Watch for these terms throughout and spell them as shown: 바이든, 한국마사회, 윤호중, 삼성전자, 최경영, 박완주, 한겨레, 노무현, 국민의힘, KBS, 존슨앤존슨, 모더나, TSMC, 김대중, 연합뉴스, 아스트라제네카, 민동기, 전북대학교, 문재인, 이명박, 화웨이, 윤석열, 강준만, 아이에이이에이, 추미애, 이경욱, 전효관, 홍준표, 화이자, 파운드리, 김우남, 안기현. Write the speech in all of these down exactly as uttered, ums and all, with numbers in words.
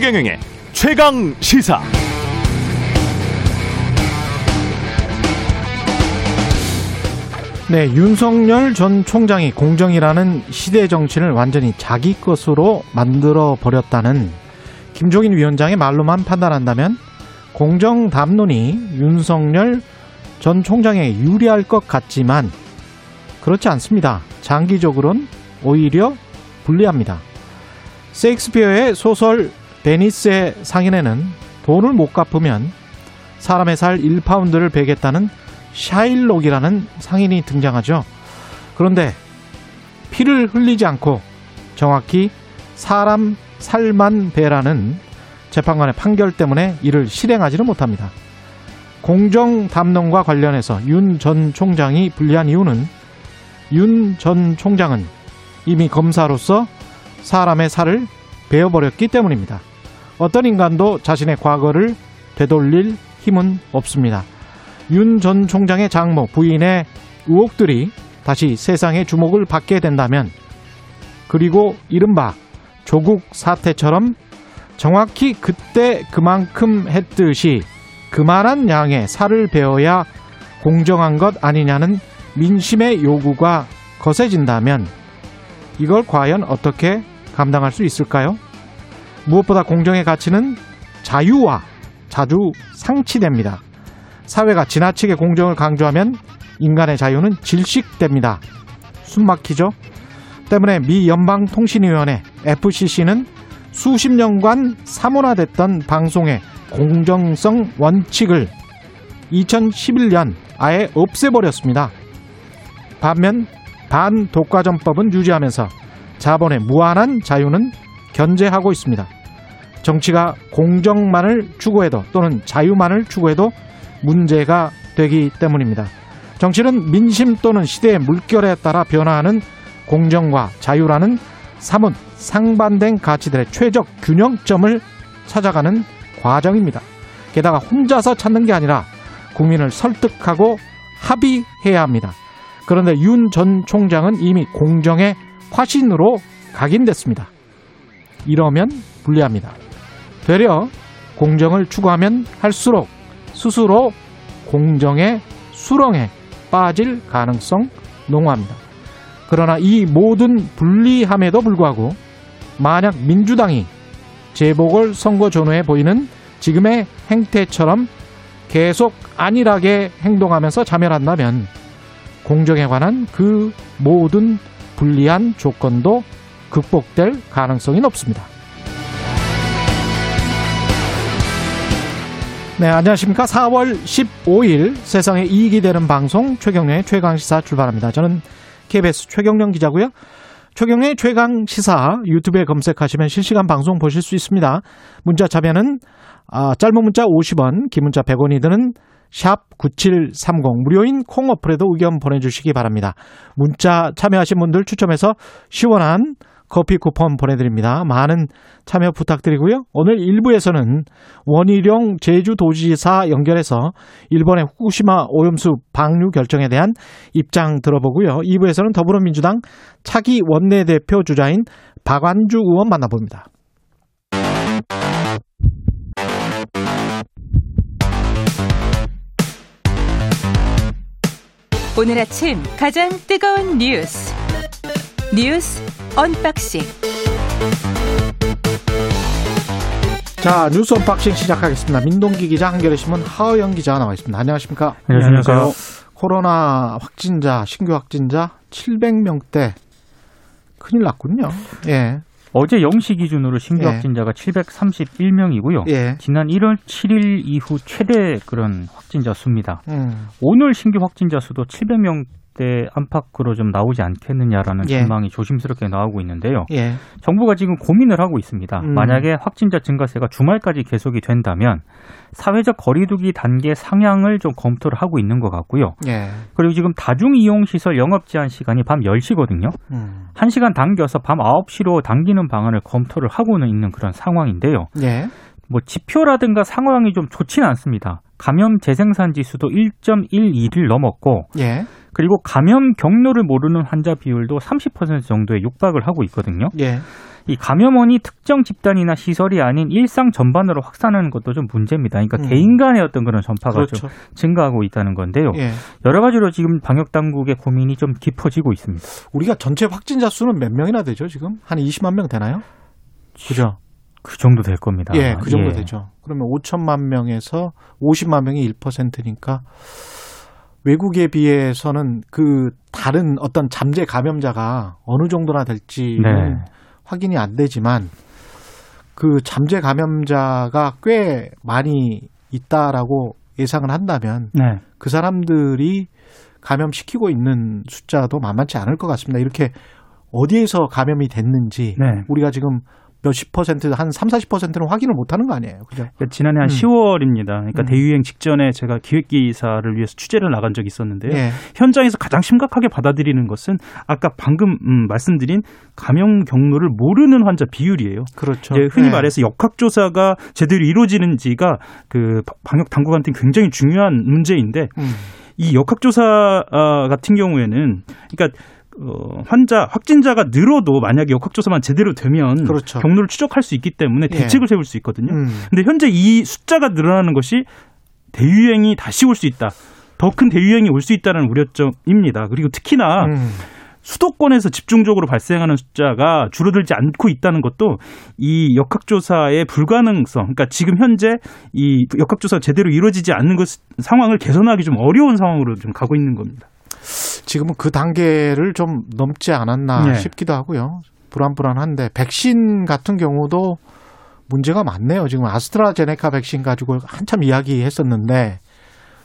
최경영의 최강 시사. 네, 윤석열 전 총장이 공정이라는 시대 정신을 완전히 자기 것으로 만들어 버렸다는 김종인 위원장의 말로만 판단한다면 공정 담론이 윤석열 전 총장에 유리할 것 같지만 그렇지 않습니다. 장기적으로는 오히려 불리합니다. 셰익스피어의 소설 베니스의 상인에는 돈을 못 갚으면 사람의 살 일 파운드를 베겠다는 샤일록이라는 상인이 등장하죠. 그런데 피를 흘리지 않고 정확히 사람 살만 베라는 재판관의 판결 때문에 이를 실행하지는 못합니다. 공정 담론과 관련해서 윤 전 총장이 불리한 이유는 윤 전 총장은 이미 검사로서 사람의 살을 베어버렸기 때문입니다. 어떤 인간도 자신의 과거를 되돌릴 힘은 없습니다. 윤 전 총장의 장모, 부인의 의혹들이 다시 세상의 주목을 받게 된다면, 그리고 이른바 조국 사태처럼 정확히 그때 그만큼 했듯이 그만한 양의 살을 베어야 공정한 것 아니냐는 민심의 요구가 거세진다면 이걸 과연 어떻게 감당할 수 있을까요? 무엇보다 공정의 가치는 자유와 자주 상치됩니다. 사회가 지나치게 공정을 강조하면 인간의 자유는 질식됩니다. 숨막히죠? 때문에 미 연방통신위원회 에프씨씨는 수십 년간 사문화됐던 방송의 공정성 원칙을 이천십일 년 아예 없애버렸습니다. 반면 반독과점법은 유지하면서 자본의 무한한 자유는 견제하고 있습니다. 정치가 공정만을 추구해도 또는 자유만을 추구해도 문제가 되기 때문입니다. 정치는 민심 또는 시대의 물결에 따라 변화하는 공정과 자유라는 사뭇 상반된 가치들의 최적 균형점을 찾아가는 과정입니다. 게다가 혼자서 찾는 게 아니라 국민을 설득하고 합의해야 합니다. 그런데 윤 전 총장은 이미 공정의 화신으로 각인됐습니다. 이러면 불리합니다. 되려 공정을 추구하면 할수록 스스로 공정의 수렁에 빠질 가능성 농후합니다. 그러나 이 모든 불리함에도 불구하고 만약 민주당이 재보궐선거 전후에 보이는 지금의 행태처럼 계속 안일하게 행동하면서 자멸한다면 공정에 관한 그 모든 불리한 조건도 극복될 가능성이 높습니다. 네, 안녕하십니까. 사월 십오일 세상에 이익이 되는 방송 최경영의 최강시사 출발합니다. 저는 케이비에스 최경영 기자고요. 최경영의 최강시사 유튜브에 검색하시면 실시간 방송 보실 수 있습니다. 문자 참여는 아, 짧은 문자 오십 원, 긴 문자 백 원이 드는 샵 구칠삼공 무료인 콩 어플에도 의견 보내주시기 바랍니다. 문자 참여하신 분들 추첨해서 시원한 커피 쿠폰 보내드립니다. 많은 참여 부탁드리고요. 오늘 일 부에서는 원희룡 제주도지사 연결해서 일본의 후쿠시마 오염수 방류 결정에 대한 입장 들어보고요. 이 부에서는 더불어민주당 차기 원내대표 주자인 박완주 의원 만나봅니다. 오늘 아침 가장 뜨거운 뉴스 뉴스 언박싱. 자, 뉴스 언박싱 시작하겠습니다. 민동기 기자, 한겨레 신문 하어영 기자 나와 있습니다. 안녕하십니까? 네, 안녕하세요. 코로나 확진자, 신규 확진자 칠백 명대 큰일 났군요. 예. 어제 영 시 기준으로 신규 확진자가 예. 칠백삼십일 명이고요. 예. 지난 일월 칠일 이후 최대 그런 확진자 수입니다. 음. 오늘 신규 확진자 수도 칠백 명 때 안팎으로 좀 나오지 않겠느냐라는 예. 전망이 조심스럽게 나오고 있는데요. 예. 정부가 지금 고민을 하고 있습니다. 음. 만약에 확진자 증가세가 주말까지 계속이 된다면 사회적 거리두기 단계 상향을 좀 검토를 하고 있는 것 같고요. 예. 그리고 지금 다중이용시설 영업 제한 시간이 밤 열 시거든요. 음. 한 시간 당겨서 밤 아홉 시로 당기는 방안을 검토를 하고는 있는 그런 상황인데요. 예. 뭐 지표라든가 상황이 좀 좋지는 않습니다. 감염 재생산 지수도 일 점 일이를 넘었고 예. 그리고 감염 경로를 모르는 환자 비율도 삼십 퍼센트 정도에 육박을 하고 있거든요. 예. 이 감염원이 특정 집단이나 시설이 아닌 일상 전반으로 확산하는 것도 좀 문제입니다. 그러니까 음. 개인 간의 어떤 그런 전파가 그렇죠. 좀 증가하고 있다는 건데요. 예. 여러 가지로 지금 방역 당국의 고민이 좀 깊어지고 있습니다. 우리가 전체 확진자 수는 몇 명이나 되죠, 지금? 한 이십만 명 되나요? 그죠. 그 정도 될 겁니다. 예, 그 정도 예. 되죠. 그러면 오천만 명에서 오십만 명이 일 퍼센트니까 외국에 비해서는 그 다른 어떤 잠재 감염자가 어느 정도나 될지는 네. 확인이 안 되지만 그 잠재 감염자가 꽤 많이 있다라고 예상을 한다면 네. 그 사람들이 감염시키고 있는 숫자도 만만치 않을 것 같습니다. 이렇게 어디에서 감염이 됐는지 네. 우리가 지금 몇십 퍼센트, 한 삼사십 퍼센트는 확인을 못하는 거 아니에요? 그죠? 그러니까 지난해 한 음. 시월입니다. 그러니까 음. 대유행 직전에 제가 기획기사를 위해서 취재를 나간 적이 있었는데요. 예. 현장에서 가장 심각하게 받아들이는 것은 아까 방금 음, 말씀드린 감염 경로를 모르는 환자 비율이에요. 그렇죠. 이제 흔히 예. 말해서 역학조사가 제대로 이루어지는지가 그 방역 당국한테는 굉장히 중요한 문제인데 음. 이 역학조사 같은 경우에는 그러니까 어, 환자, 확진자가 늘어도 만약에 역학조사만 제대로 되면 그렇죠. 경로를 추적할 수 있기 때문에 대책을 예. 세울 수 있거든요. 그런데 음. 현재 이 숫자가 늘어나는 것이 대유행이 다시 올 수 있다. 더 큰 대유행이 올 수 있다는 우려점입니다. 그리고 특히나 음. 수도권에서 집중적으로 발생하는 숫자가 줄어들지 않고 있다는 것도 이 역학조사의 불가능성, 그러니까 지금 현재 이 역학조사가 제대로 이루어지지 않는 것, 상황을 개선하기 좀 어려운 상황으로 좀 가고 있는 겁니다. 지금은 그 단계를 좀 넘지 않았나 네. 싶기도 하고요. 불안불안한데 백신 같은 경우도 문제가 많네요. 지금 아스트라제네카 백신 가지고 한참 이야기했었는데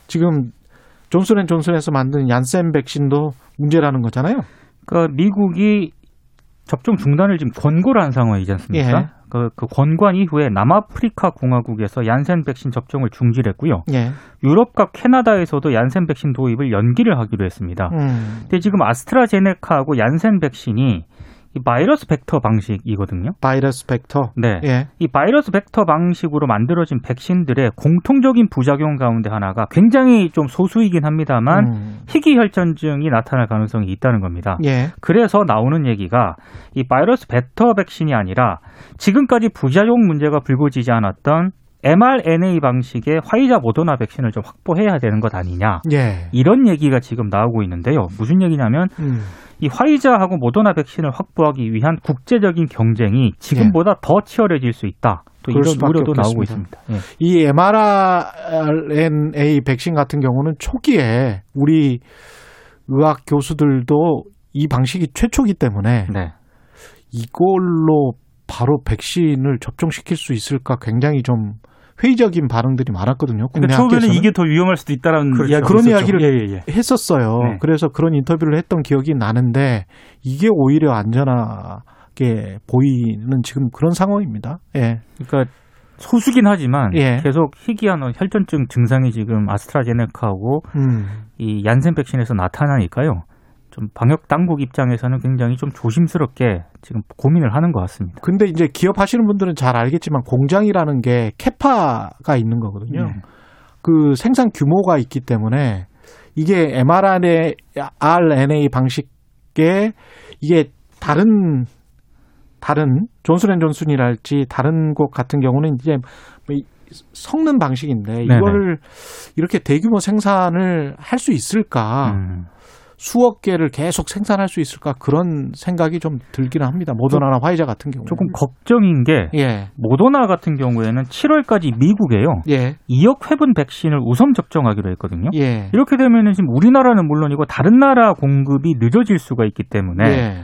지금 존슨앤존슨에서 만든 얀센 백신도 문제라는 거잖아요. 그러니까 미국이 접종 중단을 지금 권고를 한 상황이지 않습니까? 예. 그, 그 권고한 이후에 남아프리카 공화국에서 얀센 백신 접종을 중지했고요. 예. 유럽과 캐나다에서도 얀센 백신 도입을 연기를 하기로 했습니다. 음. 근데 지금 아스트라제네카하고 얀센 백신이 이 바이러스 벡터 방식이거든요. 바이러스 벡터. 네. 예. 이 바이러스 벡터 방식으로 만들어진 백신들의 공통적인 부작용 가운데 하나가 굉장히 좀 소수이긴 합니다만 음. 희귀혈전증이 나타날 가능성이 있다는 겁니다. 예. 그래서 나오는 얘기가 이 바이러스 벡터 백신이 아니라 지금까지 부작용 문제가 불거지지 않았던 엠알엔에이 방식의 화이자 모더나 백신을 좀 확보해야 되는 것 아니냐. 예. 이런 얘기가 지금 나오고 있는데요. 무슨 얘기냐면 음. 이 화이자하고 모더나 백신을 확보하기 위한 국제적인 경쟁이 지금보다 예. 더 치열해질 수 있다. 또 이런 우려도 나오고 있습니다. 예. 이 엠알엔에이 백신 같은 경우는 초기에 우리 의학 교수들도 이 방식이 최초기 때문에 네. 이걸로 바로 백신을 접종시킬 수 있을까 굉장히 좀 회의적인 반응들이 많았거든요. 근데 처음에는 이게 더 위험할 수도 있다라는 그렇죠. 이야기 그런 있었죠. 이야기를 예, 예, 예. 했었어요. 네. 그래서 그런 인터뷰를 했던 기억이 나는데 이게 오히려 안전하게 보이는 지금 그런 상황입니다. 예. 그러니까 소수긴 하지만 예. 계속 희귀한 혈전증 증상이 지금 아스트라제네카하고 음. 이 얀센 백신에서 나타나니까요. 좀 방역 당국 입장에서는 굉장히 좀 조심스럽게 지금 고민을 하는 것 같습니다. 근데 이제 기업 하시는 분들은 잘 알겠지만 공장이라는 게 캐파가 있는 거거든요. 네. 그 생산 규모가 있기 때문에 이게 엠알엔에이 방식의 이게 다른 다른 존슨앤존슨이랄지 다른 곳 같은 경우는 이제 섞는 방식인데 이걸 네네. 이렇게 대규모 생산을 할 수 있을까? 음. 수억 개를 계속 생산할 수 있을까 그런 생각이 좀 들기는 합니다. 모더나나 화이자 같은 경우 조금 걱정인 게 예. 모더나 같은 경우에는 칠월까지 미국에요. 예. 이억 회분 백신을 우선 접종하기로 했거든요. 예. 이렇게 되면은 지금 우리나라는 물론이고 다른 나라 공급이 늦어질 수가 있기 때문에 예.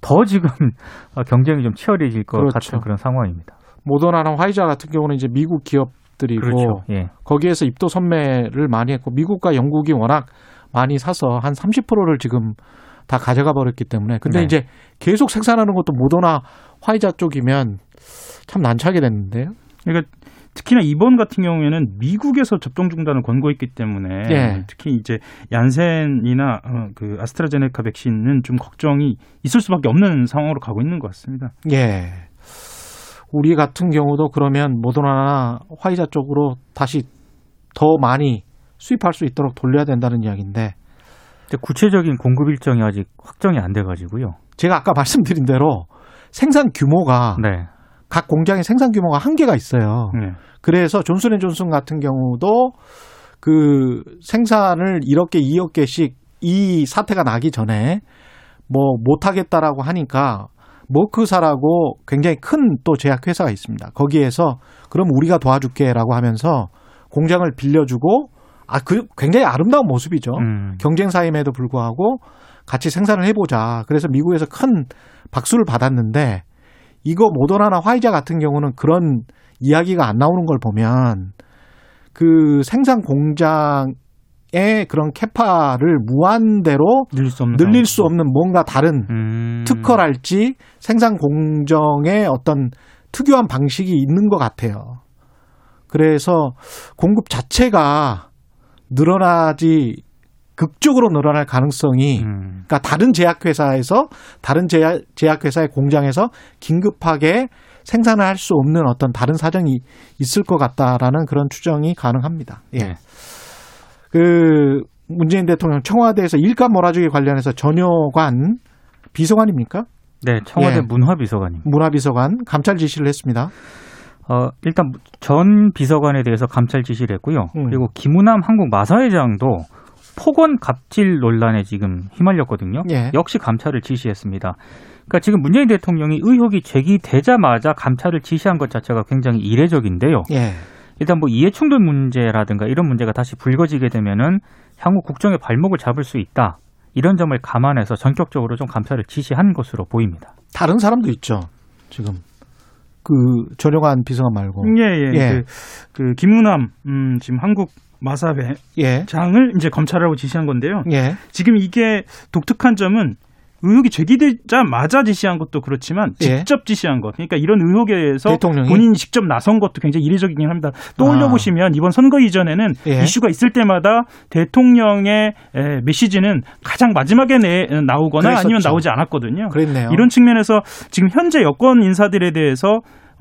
더 지금 경쟁이 좀 치열해질 것 그렇죠. 같은 그런 상황입니다. 모더나나 화이자 같은 경우는 이제 미국 기업들이고 그렇죠. 예. 거기에서 입도 선매를 많이 했고 미국과 영국이 워낙 많이 사서 한 삼십 퍼센트를 지금 다 가져가 버렸기 때문에. 근데 네. 이제 계속 생산하는 것도 모더나 화이자 쪽이면 참 난처하게 됐는데요. 그러니까 특히나 이번 같은 경우에는 미국에서 접종 중단을 권고했기 때문에 네. 특히 이제 얀센이나 그 아스트라제네카 백신은 좀 걱정이 있을 수밖에 없는 상황으로 가고 있는 것 같습니다. 예. 네. 우리 같은 경우도 그러면 모더나나 화이자 쪽으로 다시 더 많이 수입할 수 있도록 돌려야 된다는 이야기인데 근데 구체적인 공급 일정이 아직 확정이 안 돼가지고요. 제가 아까 말씀드린 대로 생산 규모가 네. 각 공장의 생산 규모가 한계가 있어요. 네. 그래서 존슨앤존슨 같은 경우도 그 생산을 일억 개, 이억 개씩 이 사태가 나기 전에 뭐 못하겠다라고 하니까 머크사라고 굉장히 큰 또 제약회사가 있습니다. 거기에서 그럼 우리가 도와줄게라고 하면서 공장을 빌려주고 아, 그 굉장히 아름다운 모습이죠. 음. 경쟁사임에도 불구하고 같이 생산을 해보자. 그래서 미국에서 큰 박수를 받았는데 이거 모더나나 화이자 같은 경우는 그런 이야기가 안 나오는 걸 보면 그 생산 공장의 그런 캐파를 무한대로 늘릴 수 없는, 늘릴 수 없는 뭔가 다른 음. 특허랄지 생산 공정의 어떤 특유한 방식이 있는 것 같아요. 그래서 공급 자체가 늘어나지 극적으로 늘어날 가능성이 음. 그러니까 다른 제약회사에서 다른 제약, 제약회사의 공장에서 긴급하게 생산을 할 수 없는 어떤 다른 사정이 있을 것 같다라는 그런 추정이 가능합니다. 예. 네. 그 문재인 대통령 청와대에서 일감 몰아주기 관련해서 전효관 비서관입니까? 네, 청와대 예. 문화비서관입니다. 문화비서관 감찰 지시를 했습니다. 어, 일단 전 비서관에 대해서 감찰 지시를 했고요. 음. 그리고 김우남 한국마사회장도 폭언 갑질 논란에 지금 휘말렸거든요. 예. 역시 감찰을 지시했습니다. 그러니까 지금 문재인 대통령이 의혹이 제기되자마자 감찰을 지시한 것 자체가 굉장히 이례적인데요. 예. 일단 뭐 이해충돌 문제라든가 이런 문제가 다시 불거지게 되면은 향후 국정의 발목을 잡을 수 있다. 이런 점을 감안해서 전격적으로 좀 감찰을 지시한 것으로 보입니다. 다른 사람도 있죠. 지금. 그 전용한 비서관 말고 예예 예. 예. 그, 그 김우남 음, 지금 한국 마사회 예. 장을 이제 검찰하고 지시한 건데요. 예. 지금 이게 독특한 점은 의혹이 제기되자마자 지시한 것도 그렇지만 직접 지시한 것. 그러니까 이런 의혹에 대해서 대통령이? 본인이 직접 나선 것도 굉장히 이례적이긴 합니다. 떠올려 보시면 아. 이번 선거 이전에는 예. 이슈가 있을 때마다 대통령의 메시지는 가장 마지막에 나오거나 그랬었죠. 아니면 나오지 않았거든요. 그랬네요. 이런 측면에서 지금 현재 여권 인사들에 대해서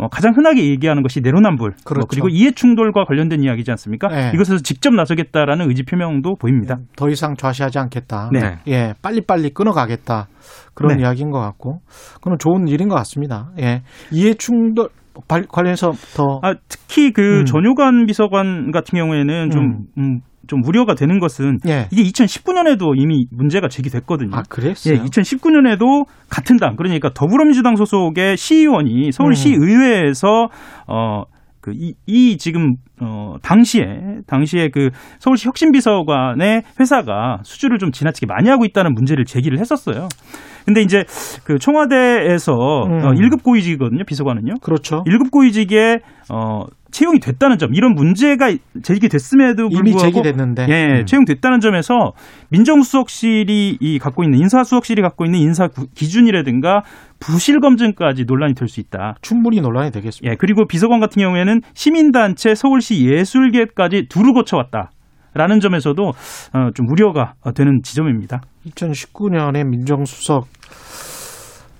가장 흔하게 얘기하는 것이 내로남불 그렇죠. 그리고 이해충돌과 관련된 이야기지 않습니까? 네. 이것에서 직접 나서겠다라는 의지 표명도 보입니다. 더 이상 좌시하지 않겠다. 네. 예, 빨리빨리 끊어가겠다. 그런 네. 이야기인 것 같고 그건 좋은 일인 것 같습니다. 예, 이해충돌 관련해서 더 아, 특히 그 음. 전효관 비서관 같은 경우에는 좀 음. 음. 좀 우려가 되는 것은 예. 이게 이천십구 년에도 이미 문제가 제기됐거든요. 아, 그랬어요? 예, 이천십구 년에도 같은 당, 그러니까 더불어민주당 소속의 시의원이 서울시의회에서 음. 어, 그 이, 이 지금 어, 당시에 당시에 그 서울시 혁신비서관의 회사가 수주를 좀 지나치게 많이 하고 있다는 문제를 제기를 했었어요. 근데 이제 그 청와대에서 음. 어, 일급 고위직이거든요, 비서관은요. 그렇죠. 일급 고위직에 어, 채용이 됐다는 점, 이런 문제가 제기됐음에도 불구하고 이미 제기됐는데, 예, 음. 채용됐다는 점에서 민정수석실이 이 갖고 있는 인사수석실이 갖고 있는 인사 기준이라든가 부실 검증까지 논란이 될 수 있다. 충분히 논란이 되겠습니다. 예, 그리고 비서관 같은 경우에는 시민단체, 서울시 예술계까지 두루 거쳐왔다. 라는 점에서도 좀 우려가 되는 지점입니다. 이천십구 년에 민정수석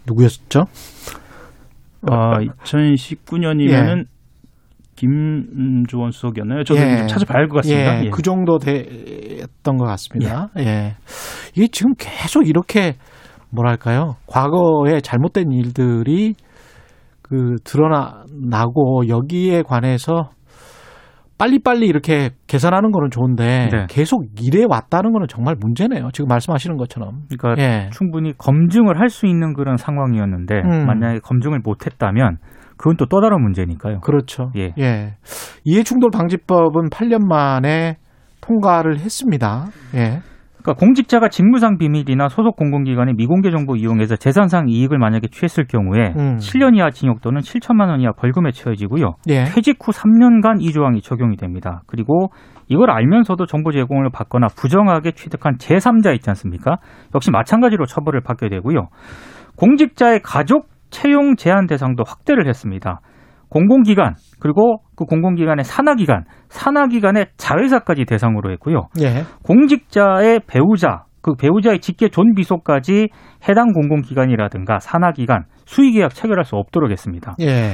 누구였죠? 어, 이천십구 년이면은 예. 김조원 수석이었나요? 저도 예. 좀 찾아봐야 할 것 같습니다. 예. 예. 그 정도 됐던 것 같습니다. 예. 예. 이게 지금 계속 이렇게 뭐랄까요? 과거에 잘못된 일들이 그 드러나고 여기에 관해서 빨리빨리 이렇게 계산하는 거는 좋은데 네. 계속 이래 왔다는 거는 정말 문제네요. 지금 말씀하시는 것처럼. 그러니까 예. 충분히 검증을 할 수 있는 그런 상황이었는데 음. 만약에 검증을 못했다면 그건 또 또 다른 문제니까요. 그렇죠. 예. 예. 이해충돌 방지법은 팔 년 만에 통과를 했습니다. 예. 그러니까 공직자가 직무상 비밀이나 소속 공공기관의 미공개 정보 이용해서 재산상 이익을 만약에 취했을 경우에 음. 칠 년 이하 징역 또는 칠천만 원 이하 벌금에 처해지고요. 예. 퇴직 후 삼 년간 이 조항이 적용이 됩니다. 그리고 이걸 알면서도 정보 제공을 받거나 부정하게 취득한 제삼자 있지 않습니까? 역시 마찬가지로 처벌을 받게 되고요. 공직자의 가족 채용 제한 대상도 확대를 했습니다. 공공기관 그리고 그 공공기관의 산하기관, 산하기관의 자회사까지 대상으로 했고요. 예. 공직자의 배우자, 그 배우자의 직계 존비속까지 해당 공공기관이라든가 산하기관, 수의계약 체결할 수 없도록 했습니다. 예.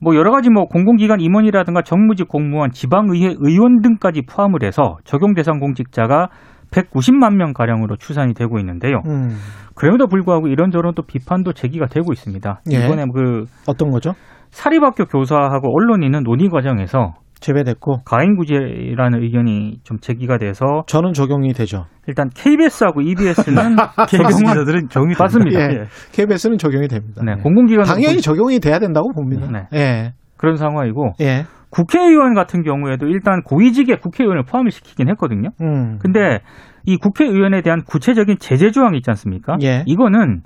뭐 여러 가지 뭐 공공기관 임원이라든가 정무직 공무원, 지방의회 의원 등까지 포함을 해서 적용 대상 공직자가 백구십만 명가량으로 추산이 되고 있는데요. 음. 그럼에도 불구하고 이런저런 또 비판도 제기가 되고 있습니다. 예. 이번에 그 어떤 거죠? 사립학교 교사하고 언론인은 논의 과정에서 제외됐고 가인구제라는 의견이 좀 제기가 돼서 저는 적용이 되죠. 일단 케이비에스하고 이비에스는 케이비에스 기자들은 적용이 맞습니다. 예. 예. 케이비에스는 적용이 됩니다. 네. 예. 공공기관 당연히 공... 적용이 돼야 된다고 봅니다. 네. 예. 그런 상황이고 예. 국회의원 같은 경우에도 일단 고위직의 국회의원을 포함을 시키긴 했거든요. 음. 근데 이 국회의원에 대한 구체적인 제재 조항이 있지 않습니까? 예. 이거는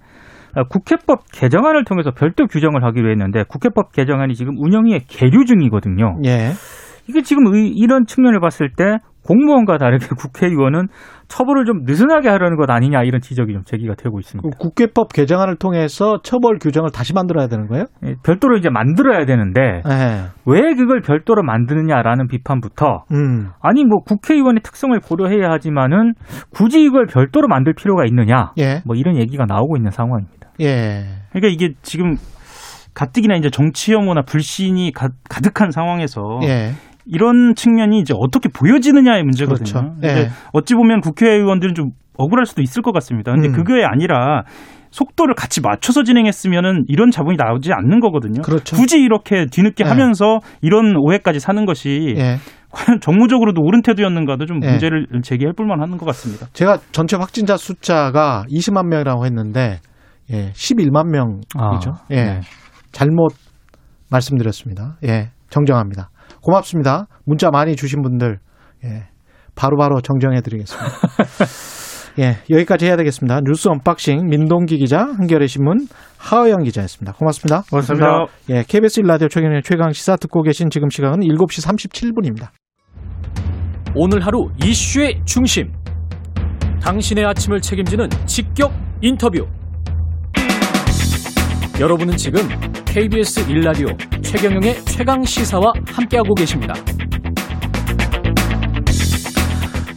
국회법 개정안을 통해서 별도 규정을 하기로 했는데 국회법 개정안이 지금 운영위에 계류 중이거든요. 예. 이게 지금 이런 측면을 봤을 때 공무원과 다르게 국회의원은 처벌을 좀 느슨하게 하려는 것 아니냐 이런 지적이 좀 제기가 되고 있습니다. 국회법 개정안을 통해서 처벌 규정을 다시 만들어야 되는 거예요? 별도로 이제 만들어야 되는데 네. 왜 그걸 별도로 만드느냐라는 비판부터 음. 아니 뭐 국회의원의 특성을 고려해야 하지만은 굳이 이걸 별도로 만들 필요가 있느냐 예. 뭐 이런 얘기가 나오고 있는 상황입니다. 예. 그러니까 이게 지금 가뜩이나 이제 정치 혐오나 불신이 가, 가득한 상황에서. 예. 이런 측면이 이제 어떻게 보여지느냐의 문제거든요. 그렇죠. 네. 어찌 보면 국회의원들은 좀 억울할 수도 있을 것 같습니다. 근데 음. 그게 아니라 속도를 같이 맞춰서 진행했으면은 이런 자본이 나오지 않는 거거든요. 그렇죠. 굳이 이렇게 뒤늦게 네. 하면서 이런 오해까지 사는 것이 네. 과연 정무적으로도 옳은 태도였는가도 좀 문제를 네. 제기할 뿐만 하는 것 같습니다. 제가 전체 확진자 숫자가 이십만 명이라고 했는데 예, 십일만 명이죠. 아, 예. 네. 잘못 말씀드렸습니다. 예, 정정합니다. 고맙습니다. 문자 많이 주신 분들 예, 바로바로 정정해드리겠습니다. 예, 여기까지 해야 되겠습니다. 뉴스 언박싱 민동기 기자, 한겨레신문 하우영 기자였습니다. 고맙습니다. 고맙습니다. 예, 케이비에스 일 라디오 최경영의 최강시사 듣고 계신 지금 시간은 일곱 시 삼십칠 분입니다. 오늘 하루 이슈의 중심. 당신의 아침을 책임지는 직격 인터뷰. 여러분은 지금 케이비에스 일 라디오 최경영의 최강시사와 함께하고 계십니다.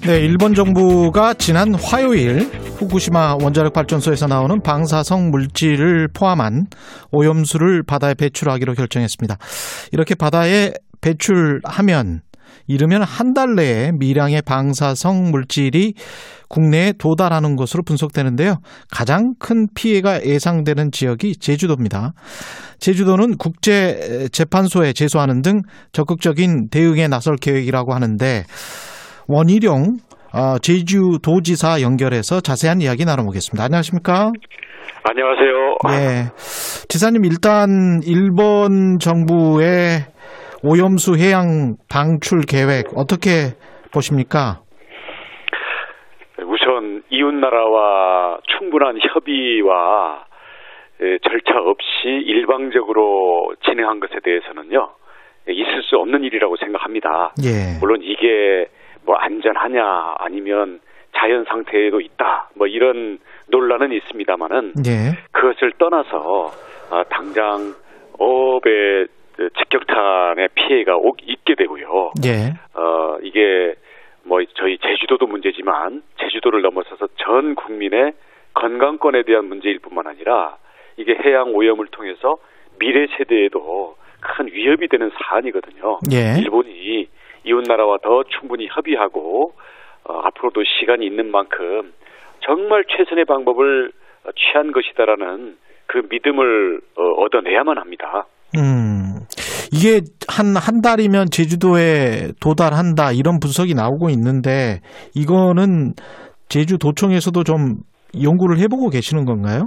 네, 일본 정부가 지난 화요일 후쿠시마 원자력 발전소에서 나오는 방사성 물질을 포함한 오염수를 바다에 배출하기로 결정했습니다. 이렇게 바다에 배출하면 이르면 한 달 내에 미량의 방사성 물질이 국내에 도달하는 것으로 분석되는데요. 가장 큰 피해가 예상되는 지역이 제주도입니다. 제주도는 국제재판소에 제소하는 등 적극적인 대응에 나설 계획이라고 하는데 원희룡 제주도지사 연결해서 자세한 이야기 나눠보겠습니다. 안녕하십니까? 안녕하세요. 네, 지사님 일단 일본 정부의 오염수 해양 방출 계획 어떻게 보십니까? 우선 이웃나라와 충분한 협의와 절차 없이 일방적으로 진행한 것에 대해서는요. 있을 수 없는 일이라고 생각합니다. 예. 물론 이게 뭐 안전하냐 아니면 자연 상태에도 있다 뭐 이런 논란은 있습니다만은 예. 그것을 떠나서 당장 업에 직격탄의 피해가 오, 있게 되고요. 예. 어, 이게 뭐 저희 제주도도 문제지만 제주도를 넘어서서 전 국민의 건강권에 대한 문제일 뿐만 아니라 이게 해양 오염을 통해서 미래 세대에도 큰 위협이 되는 사안이거든요. 예. 일본이 이웃나라와 더 충분히 협의하고 어, 앞으로도 시간이 있는 만큼 정말 최선의 방법을 취한 것이다라는 그 믿음을 어, 얻어내야만 합니다. 음, 이게 한, 한 달이면 제주도에 도달한다 이런 분석이 나오고 있는데 이거는 제주도청에서도 좀 연구를 해보고 계시는 건가요?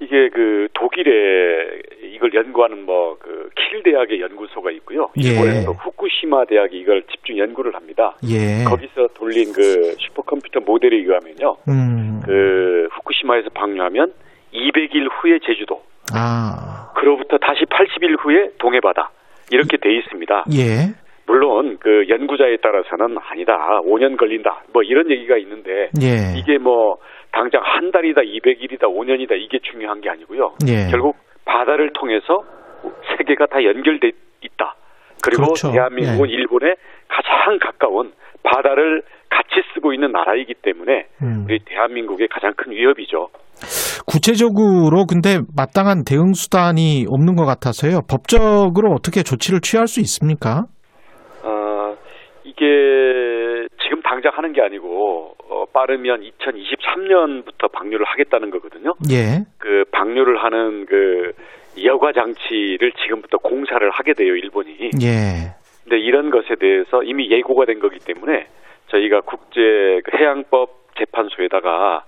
이게 그 독일에 이걸 연구하는 뭐 그 킬 대학의 연구소가 있고요. 일본에서 예. 후쿠시마 대학이 이걸 집중 연구를 합니다. 예. 거기서 돌린 그 슈퍼컴퓨터 모델에 의하면요. 음. 그 후쿠시마에서 방류하면 이백 일 후에 제주도. 아. 그로부터 다시 팔십 일 후에 동해바다 이렇게 돼 있습니다. 예. 물론 그 연구자에 따라서는 아니다, 오 년 걸린다, 뭐 이런 얘기가 있는데 예. 이게 뭐 당장 한 달이다, 이백 일이다, 오 년이다 이게 중요한 게 아니고요. 예. 결국 바다를 통해서 세계가 다 연결돼 있다. 그리고 그렇죠. 대한민국은 예. 일본에 가장 가까운 바다를 같이 쓰고 있는 나라이기 때문에 음. 우리 대한민국의 가장 큰 위협이죠. 구체적으로 근데 마땅한 대응 수단이 없는 것 같아서요. 법적으로 어떻게 조치를 취할 수 있습니까? 어, 이게 지금 당장 하는 게 아니고 어, 빠르면 이천이십삼 년부터 방류를 하겠다는 거거든요. 예. 그 방류를 하는 그 여과 장치를 지금부터 공사를 하게 돼요, 일본이. 예. 근데 이런 것에 대해서 이미 예고가 된 거기 때문에 저희가 국제 해양법 재판소에다가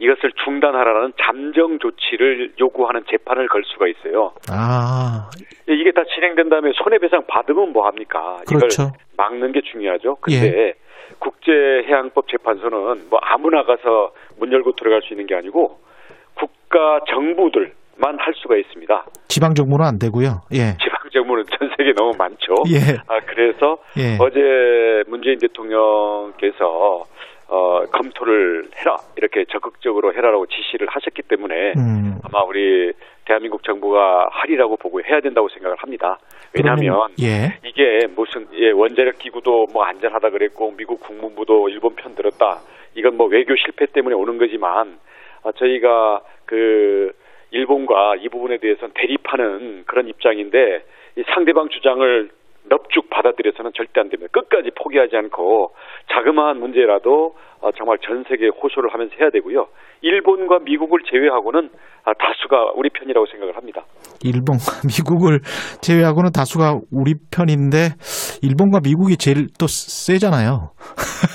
이것을 중단하라는 잠정 조치를 요구하는 재판을 걸 수가 있어요. 아. 이게 다 진행된 다음에 손해배상 받으면 뭐 합니까? 그렇죠. 이걸 막는 게 중요하죠. 근데 예. 국제해양법 재판소는 뭐 아무나 가서 문 열고 들어갈 수 있는 게 아니고 국가 정부들만 할 수가 있습니다. 지방 정부는 안 되고요. 예. 지방 정부는 전 세계 너무 많죠. 예. 아, 그래서 예. 어제 문재인 대통령께서 어, 검토를 해라, 이렇게 적극적으로 해라라고 지시를 하셨기 때문에 음. 아마 우리 대한민국 정부가 하리라고 보고 해야 된다고 생각을 합니다. 왜냐하면 예. 이게 무슨 예, 원자력 기구도 뭐 안전하다 그랬고 미국 국무부도 일본 편 들었다. 이건 뭐 외교 실패 때문에 오는 거지만 아, 저희가 그 일본과 이 부분에 대해서는 대립하는 그런 입장인데 이 상대방 주장을 넙죽 받아들여서는 절대 안 됩니다. 끝까지 포기하지 않고 자그마한 문제라도 정말 전 세계에 호소를 하면서 해야 되고요. 일본과 미국을 제외하고는 다수가 우리 편이라고 생각을 합니다. 일본과 미국을 제외하고는 다수가 우리 편인데 일본과 미국이 제일 또 세잖아요.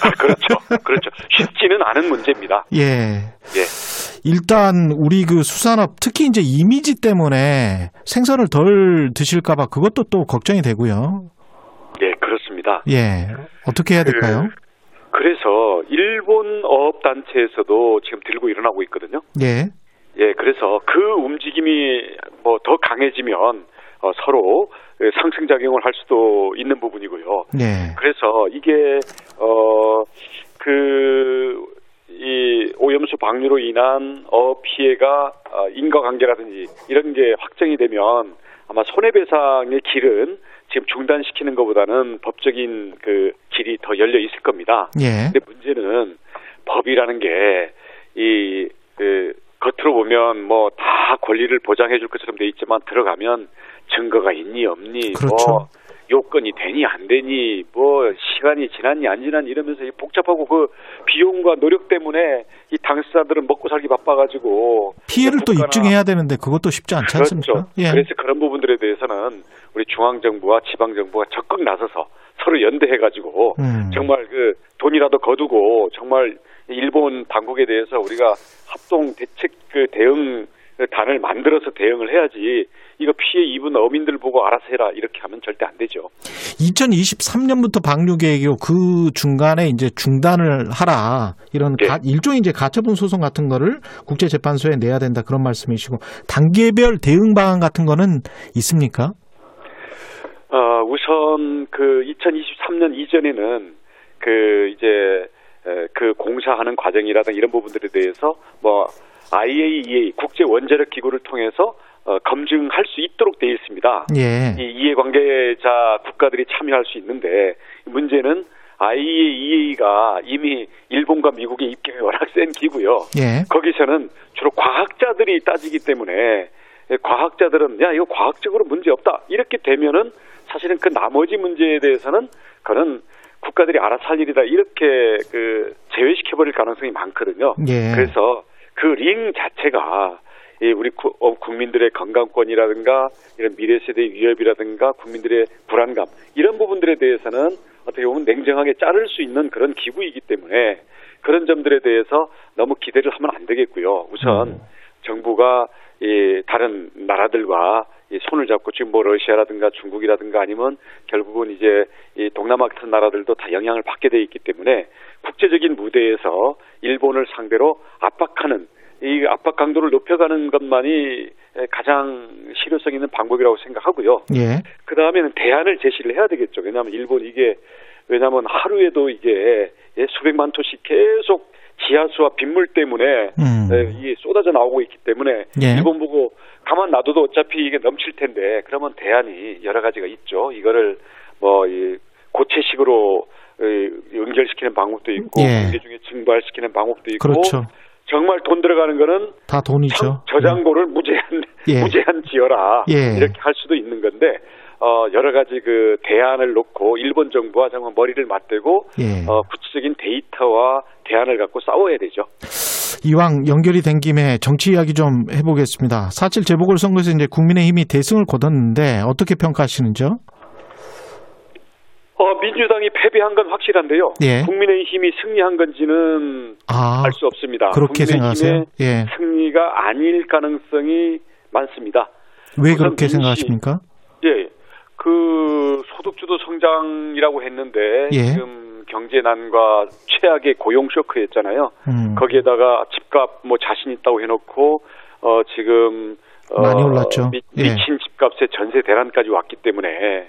아, 그렇죠. 그렇죠. 쉽지는 않은 문제입니다. 예. 예. 일단 우리 그 수산업 특히 이제 이미지 때문에 생선을 덜 드실까봐 그것도 또 걱정이 되고요. 네, 그렇습니다. 예, 어떻게 해야 될까요? 그, 그래서 일본 어업 단체에서도 지금 들고 일어나고 있거든요. 예, 예, 그래서 그 움직임이 뭐 더 강해지면 서로 상승 작용을 할 수도 있는 부분이고요. 네. 그래서 이게 어 그. 이 오염수 방류로 인한 어업 피해가 인과관계라든지 이런 게 확정이 되면 아마 손해배상의 길은 지금 중단시키는 것보다는 법적인 그 길이 더 열려 있을 겁니다. 예. 근데 문제는 법이라는 게 이 그 겉으로 보면 뭐 다 권리를 보장해 줄 것처럼 돼 있지만 들어가면 증거가 있니 없니 그렇죠. 뭐 요건이 되니 안 되니 뭐 시간이 지났니 안 지났니 이러면서 이 복잡하고 그 비용과 노력 때문에 이 당사자들은 먹고 살기 바빠가지고 피해를 또 입증해야 되는데 그것도 쉽지 않지 않습니까? 그렇죠. 예. 그래서 그런 부분들에 대해서는 우리 중앙정부와 지방정부가 적극 나서서 서로 연대해가지고 음. 정말 그 돈이라도 거두고 정말 일본 당국에 대해서 우리가 합동 대책 그 대응 단을 만들어서 대응을 해야지 이거 피해 입은 어민들 보고 알아서 해라 이렇게 하면 절대 안 되죠. 이천이십삼 년부터 방류 계획이고 그 중간에 이제 중단을 하라 이런 네. 가, 일종의 이제 가처분 소송 같은 거를 국제재판소에 내야 된다 그런 말씀이시고 단계별 대응 방안 같은 거는 있습니까? 어, 우선 그 이천이십삼 년 이전에는 그 이제 그 공사하는 과정이라든가 이런 부분들에 대해서 뭐 아이에이이에이 국제 원자력 기구를 통해서 어, 검증할 수 있도록 되어 있습니다. 예. 이 이해관계자 국가들이 참여할 수 있는데 문제는 아이에이이에이가 이미 일본과 미국의 입김이 워낙 센 기구요. 예. 거기서는 주로 과학자들이 따지기 때문에 과학자들은 야 이거 과학적으로 문제 없다 이렇게 되면은 사실은 그 나머지 문제에 대해서는 그는 국가들이 알아서 할 일이다 이렇게 그 제외시켜버릴 가능성이 많거든요. 예. 그래서 그 링 자체가 우리 국민들의 건강권이라든가 이런 미래세대의 위협이라든가 국민들의 불안감 이런 부분들에 대해서는 어떻게 보면 냉정하게 자를 수 있는 그런 기구이기 때문에 그런 점들에 대해서 너무 기대를 하면 안 되겠고요. 우선 정부가 다른 나라들과 손을 잡고 지금 뭐 러시아라든가 중국이라든가 아니면 결국은 이제 이 동남아 같은 나라들도 다 영향을 받게 돼 있기 때문에 국제적인 무대에서 일본을 상대로 압박하는 이 압박 강도를 높여가는 것만이 가장 실효성 있는 방법이라고 생각하고요. 예. 그 다음에는 대안을 제시를 해야 되겠죠. 왜냐하면 일본 이게 왜냐하면 하루에도 이게 수백만 톤씩 계속 지하수와 빗물 때문에 음. 이게 쏟아져 나오고 있기 때문에 예. 일본 보고 가만 놔둬도 어차피 이게 넘칠 텐데 그러면 대안이 여러 가지가 있죠. 이거를 뭐 이 고체식으로 연결시키는 방법도 있고 예. 공개 중에 증발시키는 방법도 있고 그렇죠. 정말 돈 들어가는 거는 다 돈이죠. 저장고를 예. 무제한 예. 무제한 지어라 예. 이렇게 할 수도 있는 건데 어, 여러 가지 그 대안을 놓고 일본 정부와 정말 머리를 맞대고 예. 어, 구체적인 데이터와 대안을 갖고 싸워야 되죠. 이왕 연결이 된 김에 정치 이야기 좀 해보겠습니다. 사칠 재보궐선거에서 이제 국민의힘이 대승을 거뒀는데 어떻게 평가하시는지요? 어, 민주당이 패배한 건 확실한데요. 예. 국민의힘이 승리한 건지는 아, 알 수 없습니다. 그렇게 생각하세요? 예. 승리가 아닐 가능성이 많습니다. 왜 그렇게 민심, 생각하십니까? 예, 그 소득주도 성장이라고 했는데 예. 지금 경제난과 최악의 고용 쇼크였잖아요. 음. 거기에다가 집값 뭐 자신 있다고 해놓고 어, 지금 어, 많이 올랐죠. 미, 미친 예. 집값에 전세 대란까지 왔기 때문에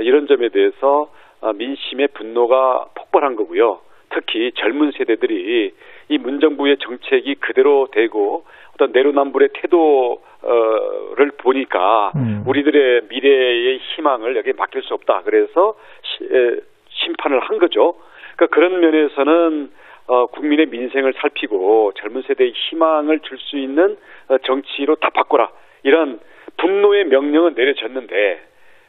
이런 점에 대해서 민심의 분노가 폭발한 거고요. 특히 젊은 세대들이 이 문정부의 정책이 그대로 되고 어떤 내로남불의 태도를 보니까 음. 우리들의 미래의 희망을 여기에 맡길 수 없다. 그래서 심판을 한 거죠. 그러니까 그런 면에서는 국민의 민생을 살피고 젊은 세대의 희망을 줄 수 있는 정치로 다 바꿔라. 이런 분노의 명령은 내려졌는데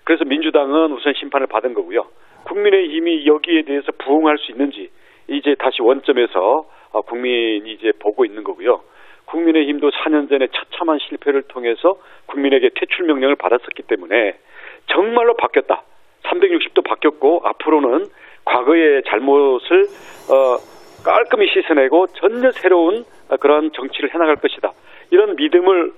그래서 민주당은 우선 심판을 받은 거고요. 국민의힘이 여기에 대해서 부응할 수 있는지 이제 다시 원점에서 국민이 이제 보고 있는 거고요. 국민의힘도 사 년 전에 처참한 실패를 통해서 국민에게 퇴출 명령을 받았었기 때문에 정말로 바뀌었다. 삼백육십 도 바뀌었고 앞으로는 과거의 잘못을 깔끔히 씻어내고 전혀 새로운 그런 정치를 해나갈 것이다. 이런 믿음을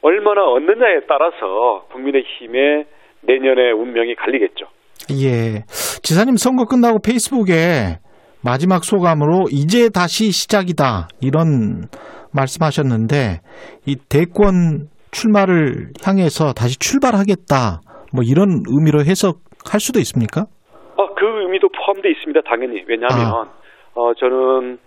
얼마나 얻느냐에 따라서 국민의힘의 내년의 운명이 갈리겠죠. 예. 지사님 선거 끝나고 페이스북에 마지막 소감으로 이제 다시 시작이다 이런 말씀하셨는데 이 대권 출마를 향해서 다시 출발하겠다 뭐 이런 의미로 해석할 수도 있습니까? 아, 그 의미도 포함되어 있습니다. 당연히. 왜냐하면 아. 어, 저는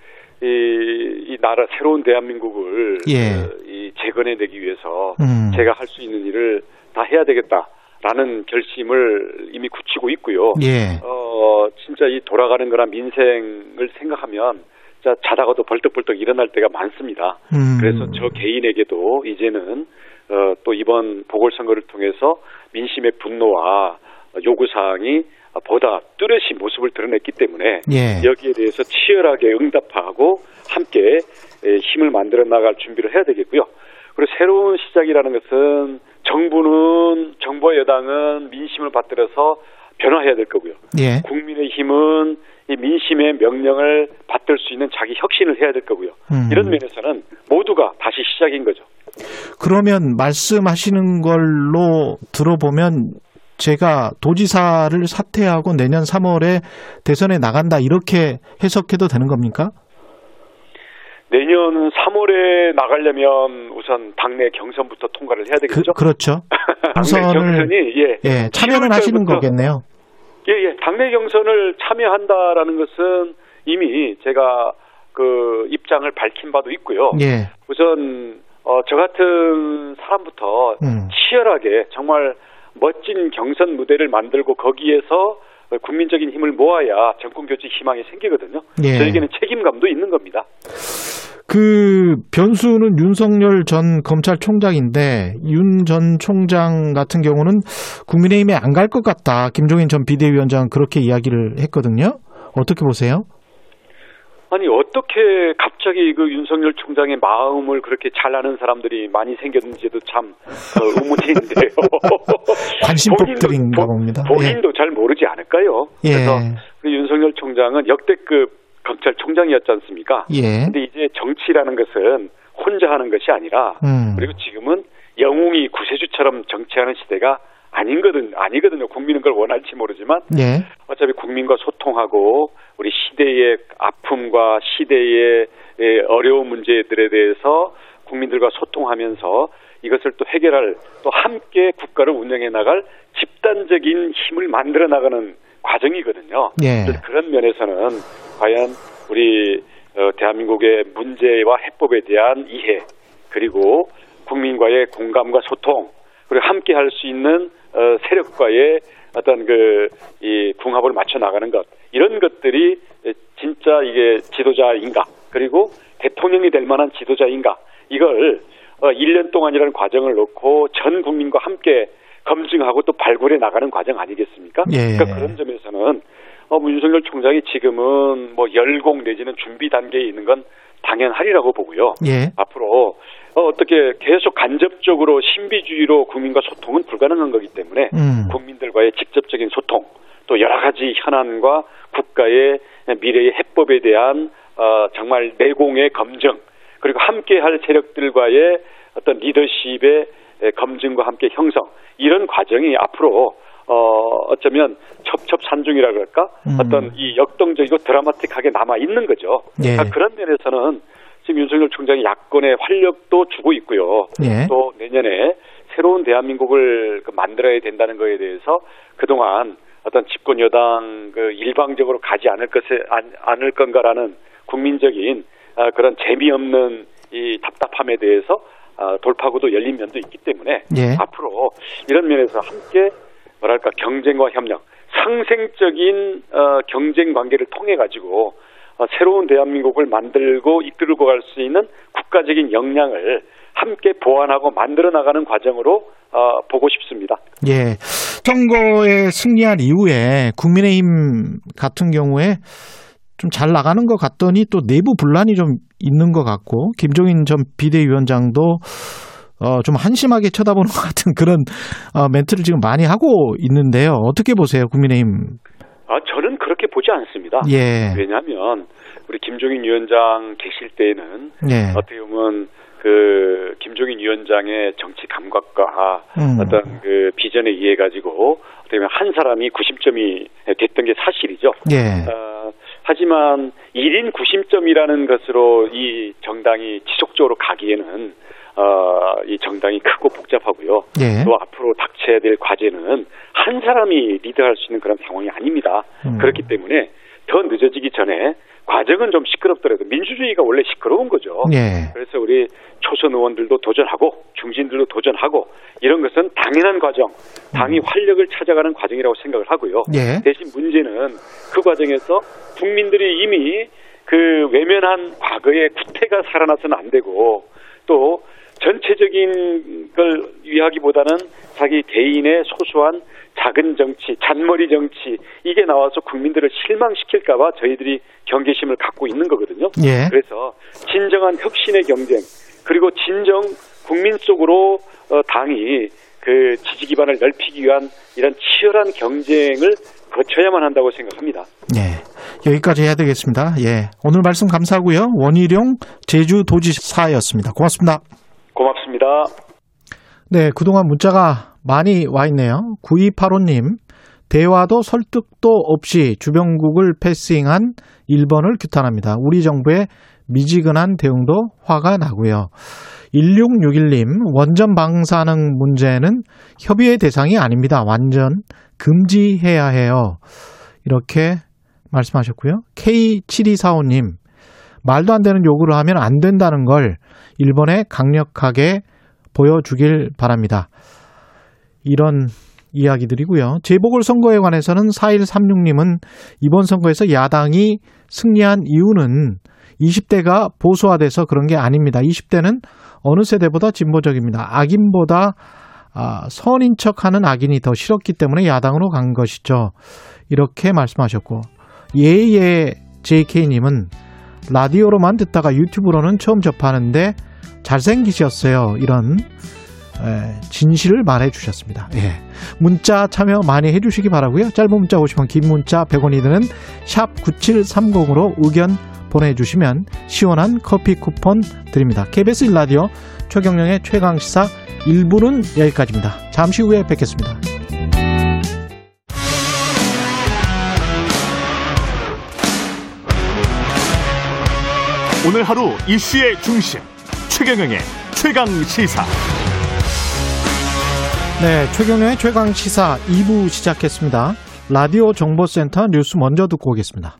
이, 이 나라 새로운 대한민국을 예. 이 재건해내기 위해서 음. 제가 할 수 있는 일을 다 해야 되겠다. 라는 결심을 이미 굳히고 있고요. 예. 어, 진짜 이 돌아가는 거나 민생을 생각하면 진짜 자다가도 벌떡벌떡 일어날 때가 많습니다. 음. 그래서 저 개인에게도 이제는 어, 또 이번 보궐선거를 통해서 민심의 분노와 요구사항이 보다 뚜렷이 모습을 드러냈기 때문에 예. 여기에 대해서 치열하게 응답하고 함께 힘을 만들어 나갈 준비를 해야 되겠고요. 그리고 새로운 시작이라는 것은 정부는 정부와 여당은 민심을 받들어서 변화해야 될 거고요. 예. 국민의힘은 이 민심의 명령을 받들 수 있는 자기 혁신을 해야 될 거고요. 음. 이런 면에서는 모두가 다시 시작인 거죠. 그러면 말씀하시는 걸로 들어보면 제가 도지사를 사퇴하고 내년 삼월에 대선에 나간다 이렇게 해석해도 되는 겁니까? 내년 삼월에 나가려면 우선 당내 경선부터 통과를 해야 되겠죠? 그, 그렇죠. 당내 경선이 예, 예 참여는 하시는 거겠네요. 예예 예, 당내 경선을 참여한다라는 것은 이미 제가 그 입장을 밝힌 바도 있고요. 예. 우선 어, 저 같은 사람부터 음. 치열하게 정말 멋진 경선 무대를 만들고 거기에서 국민적인 힘을 모아야 정권교체 희망이 생기거든요. 예. 저에게는 책임감도 있는 겁니다. 그 변수는 윤석열 전 검찰총장인데 윤 전 총장 같은 경우는 국민의힘에 안 갈 것 같다. 김종인 전 비대위원장 그렇게 이야기를 했거든요. 어떻게 보세요? 아니 어떻게 갑자기 그 윤석열 총장의 마음을 그렇게 잘 아는 사람들이 많이 생겼는지도 참 의문인데요. 관심법들인가 봅니다. 본인도 예. 잘 모르지 않을까요? 예. 그래서 그 윤석열 총장은 역대급 검찰총장이었지 않습니까? 그런데 예. 이제 정치라는 것은 혼자 하는 것이 아니라 음. 그리고 지금은 영웅이 구세주처럼 정치하는 시대가 아니거든, 아니거든요. 국민은 그걸 원할지 모르지만 예. 어차피 국민과 소통하고 우리 시대의 아픔과 시대의 어려운 문제들에 대해서 국민들과 소통하면서 이것을 또 해결할 또 함께 국가를 운영해 나갈 집단적인 힘을 만들어 나가는 과정이거든요. 예. 그런 면에서는 과연 우리 대한민국의 문제와 해법에 대한 이해 그리고 국민과의 공감과 소통 그리고 함께 할 수 있는 어, 세력과의 어떤 그 이 궁합을 맞춰 나가는 것 이런 것들이 진짜 이게 지도자인가 그리고 대통령이 될 만한 지도자인가 이걸 어, 일 년 동안이라는 과정을 놓고 전 국민과 함께 검증하고 또 발굴해 나가는 과정 아니겠습니까? 예. 그러니까 그런 점에서는 어, 윤석열 총장이 지금은 뭐 열공 내지는 준비 단계에 있는 건 당연하리라고 보고요. 예. 앞으로 어, 어떻게 계속 간접적으로 신비주의로 국민과 소통은 불가능한 거기 때문에 음. 국민들과의 직접적인 소통, 또 여러 가지 현안과 국가의 미래의 해법에 대한 어, 정말 내공의 검증, 그리고 함께할 세력들과의 어떤 리더십의 검증과 함께 형성, 이런 과정이 앞으로 어, 어쩌면 첩첩산중이라 그럴까? 음. 어떤 이 역동적이고 드라마틱하게 남아있는 거죠. 예. 그러니까 그런 면에서는 지금 윤석열 총장이 야권의 활력도 주고 있고요. 예. 또 내년에 새로운 대한민국을 만들어야 된다는 거에 대해서 그동안 어떤 집권 여당 그 일방적으로 가지 않을 것에, 안, 않을 건가라는 국민적인 어, 그런 재미없는 이 답답함에 대해서 어, 돌파구도 열린 면도 있기 때문에 예. 앞으로 이런 면에서 함께 뭐랄까 경쟁과 협력, 상생적인 어, 경쟁 관계를 통해 가지고 어, 새로운 대한민국을 만들고 이끌고 갈 수 있는 국가적인 역량을 함께 보완하고 만들어 나가는 과정으로 어, 보고 싶습니다. 예, 선거에 승리한 이후에 국민의힘 같은 경우에 좀 잘 나가는 것 같더니 또 내부 분란이 좀 있는 것 같고, 김종인 전 비대위원장도 어, 좀 한심하게 쳐다보는 것 같은 그런 어, 멘트를 지금 많이 하고 있는데요. 어떻게 보세요, 국민의힘? 아, 저는 그렇게 보지 않습니다. 예. 왜냐하면 우리 김종인 위원장 계실 때에는 예. 어떻게 보면 그 김종인 위원장의 정치 감각과 음. 어떤 그 비전에 의해 가지고 어떻게 보면 한 사람이 구심점이 됐던 게 사실이죠. 예. 어, 하지만 일 인 구심점이라는 것으로 이 정당이 지속적으로 가기에는 어, 이 정당이 크고 복잡하고요. 예. 또 앞으로 닥쳐야 될 과제는 한 사람이 리드할 수 있는 그런 상황이 아닙니다. 음. 그렇기 때문에 더 늦어지기 전에 과정은 좀 시끄럽더라도 민주주의가 원래 시끄러운 거죠. 예. 그래서 우리 초선 의원들도 도전하고 중진들도 도전하고 이런 것은 당연한 과정, 당이 활력을 찾아가는 과정이라고 생각을 하고요. 예. 대신 문제는 그 과정에서 국민들이 이미 그 외면한 과거의 구태가 살아나서는 안 되고, 또 전체적인 걸 위하기보다는 자기 개인의 소소한 작은 정치, 잔머리 정치, 이게 나와서 국민들을 실망시킬까 봐 저희들이 경계심을 갖고 있는 거거든요. 예. 그래서 진정한 혁신의 경쟁, 그리고 진정 국민 속으로 어, 당이 그 지지 기반을 넓히기 위한 이런 치열한 경쟁을 거쳐야만 한다고 생각합니다. 예. 여기까지 해야 되겠습니다. 예. 오늘 말씀 감사하고요. 원희룡 제주도지사였습니다. 고맙습니다. 고맙습니다. 네, 그동안 문자가 많이 와 있네요. 구이팔오 님, 대화도 설득도 없이 주변국을 패싱한 일본을 규탄합니다. 우리 정부의 미지근한 대응도 화가 나고요. 일육육일 님, 원전 방사능 문제는 협의의 대상이 아닙니다. 완전 금지해야 해요. 이렇게 말씀하셨고요. 케이 칠이사오 님, 말도 안 되는 요구를 하면 안 된다는 걸 일본에 강력하게 보여주길 바랍니다. 이런 이야기들이고요. 재보궐선거에 관해서는 사일삼육 님은 이번 선거에서 야당이 승리한 이유는 이십 대가 보수화돼서 그런 게 아닙니다. 이십 대는 어느 세대보다 진보적입니다. 악인보다 아, 선인 척하는 악인이 더 싫었기 때문에 야당으로 간 것이죠. 이렇게 말씀하셨고, 예예 제이케이 님은 라디오로만 듣다가 유튜브로는 처음 접하는데 잘생기셨어요. 이런 진실을 말해 주셨습니다. 예. 문자 참여 많이 해 주시기 바라고요. 짧은 문자 오십 원, 긴 문자 백 원이 드는 샵 구칠삼공으로 의견 보내주시면 시원한 커피 쿠폰 드립니다. 케이비에스 일 라디오 최경영의 최강시사 일 부는 여기까지입니다. 잠시 후에 뵙겠습니다. 오늘 하루 이슈의 중심, 최경영의 최강시사. 네, 최경영의 최강시사 이 부 시작했습니다. 라디오 정보센터 뉴스 먼저 듣고 오겠습니다.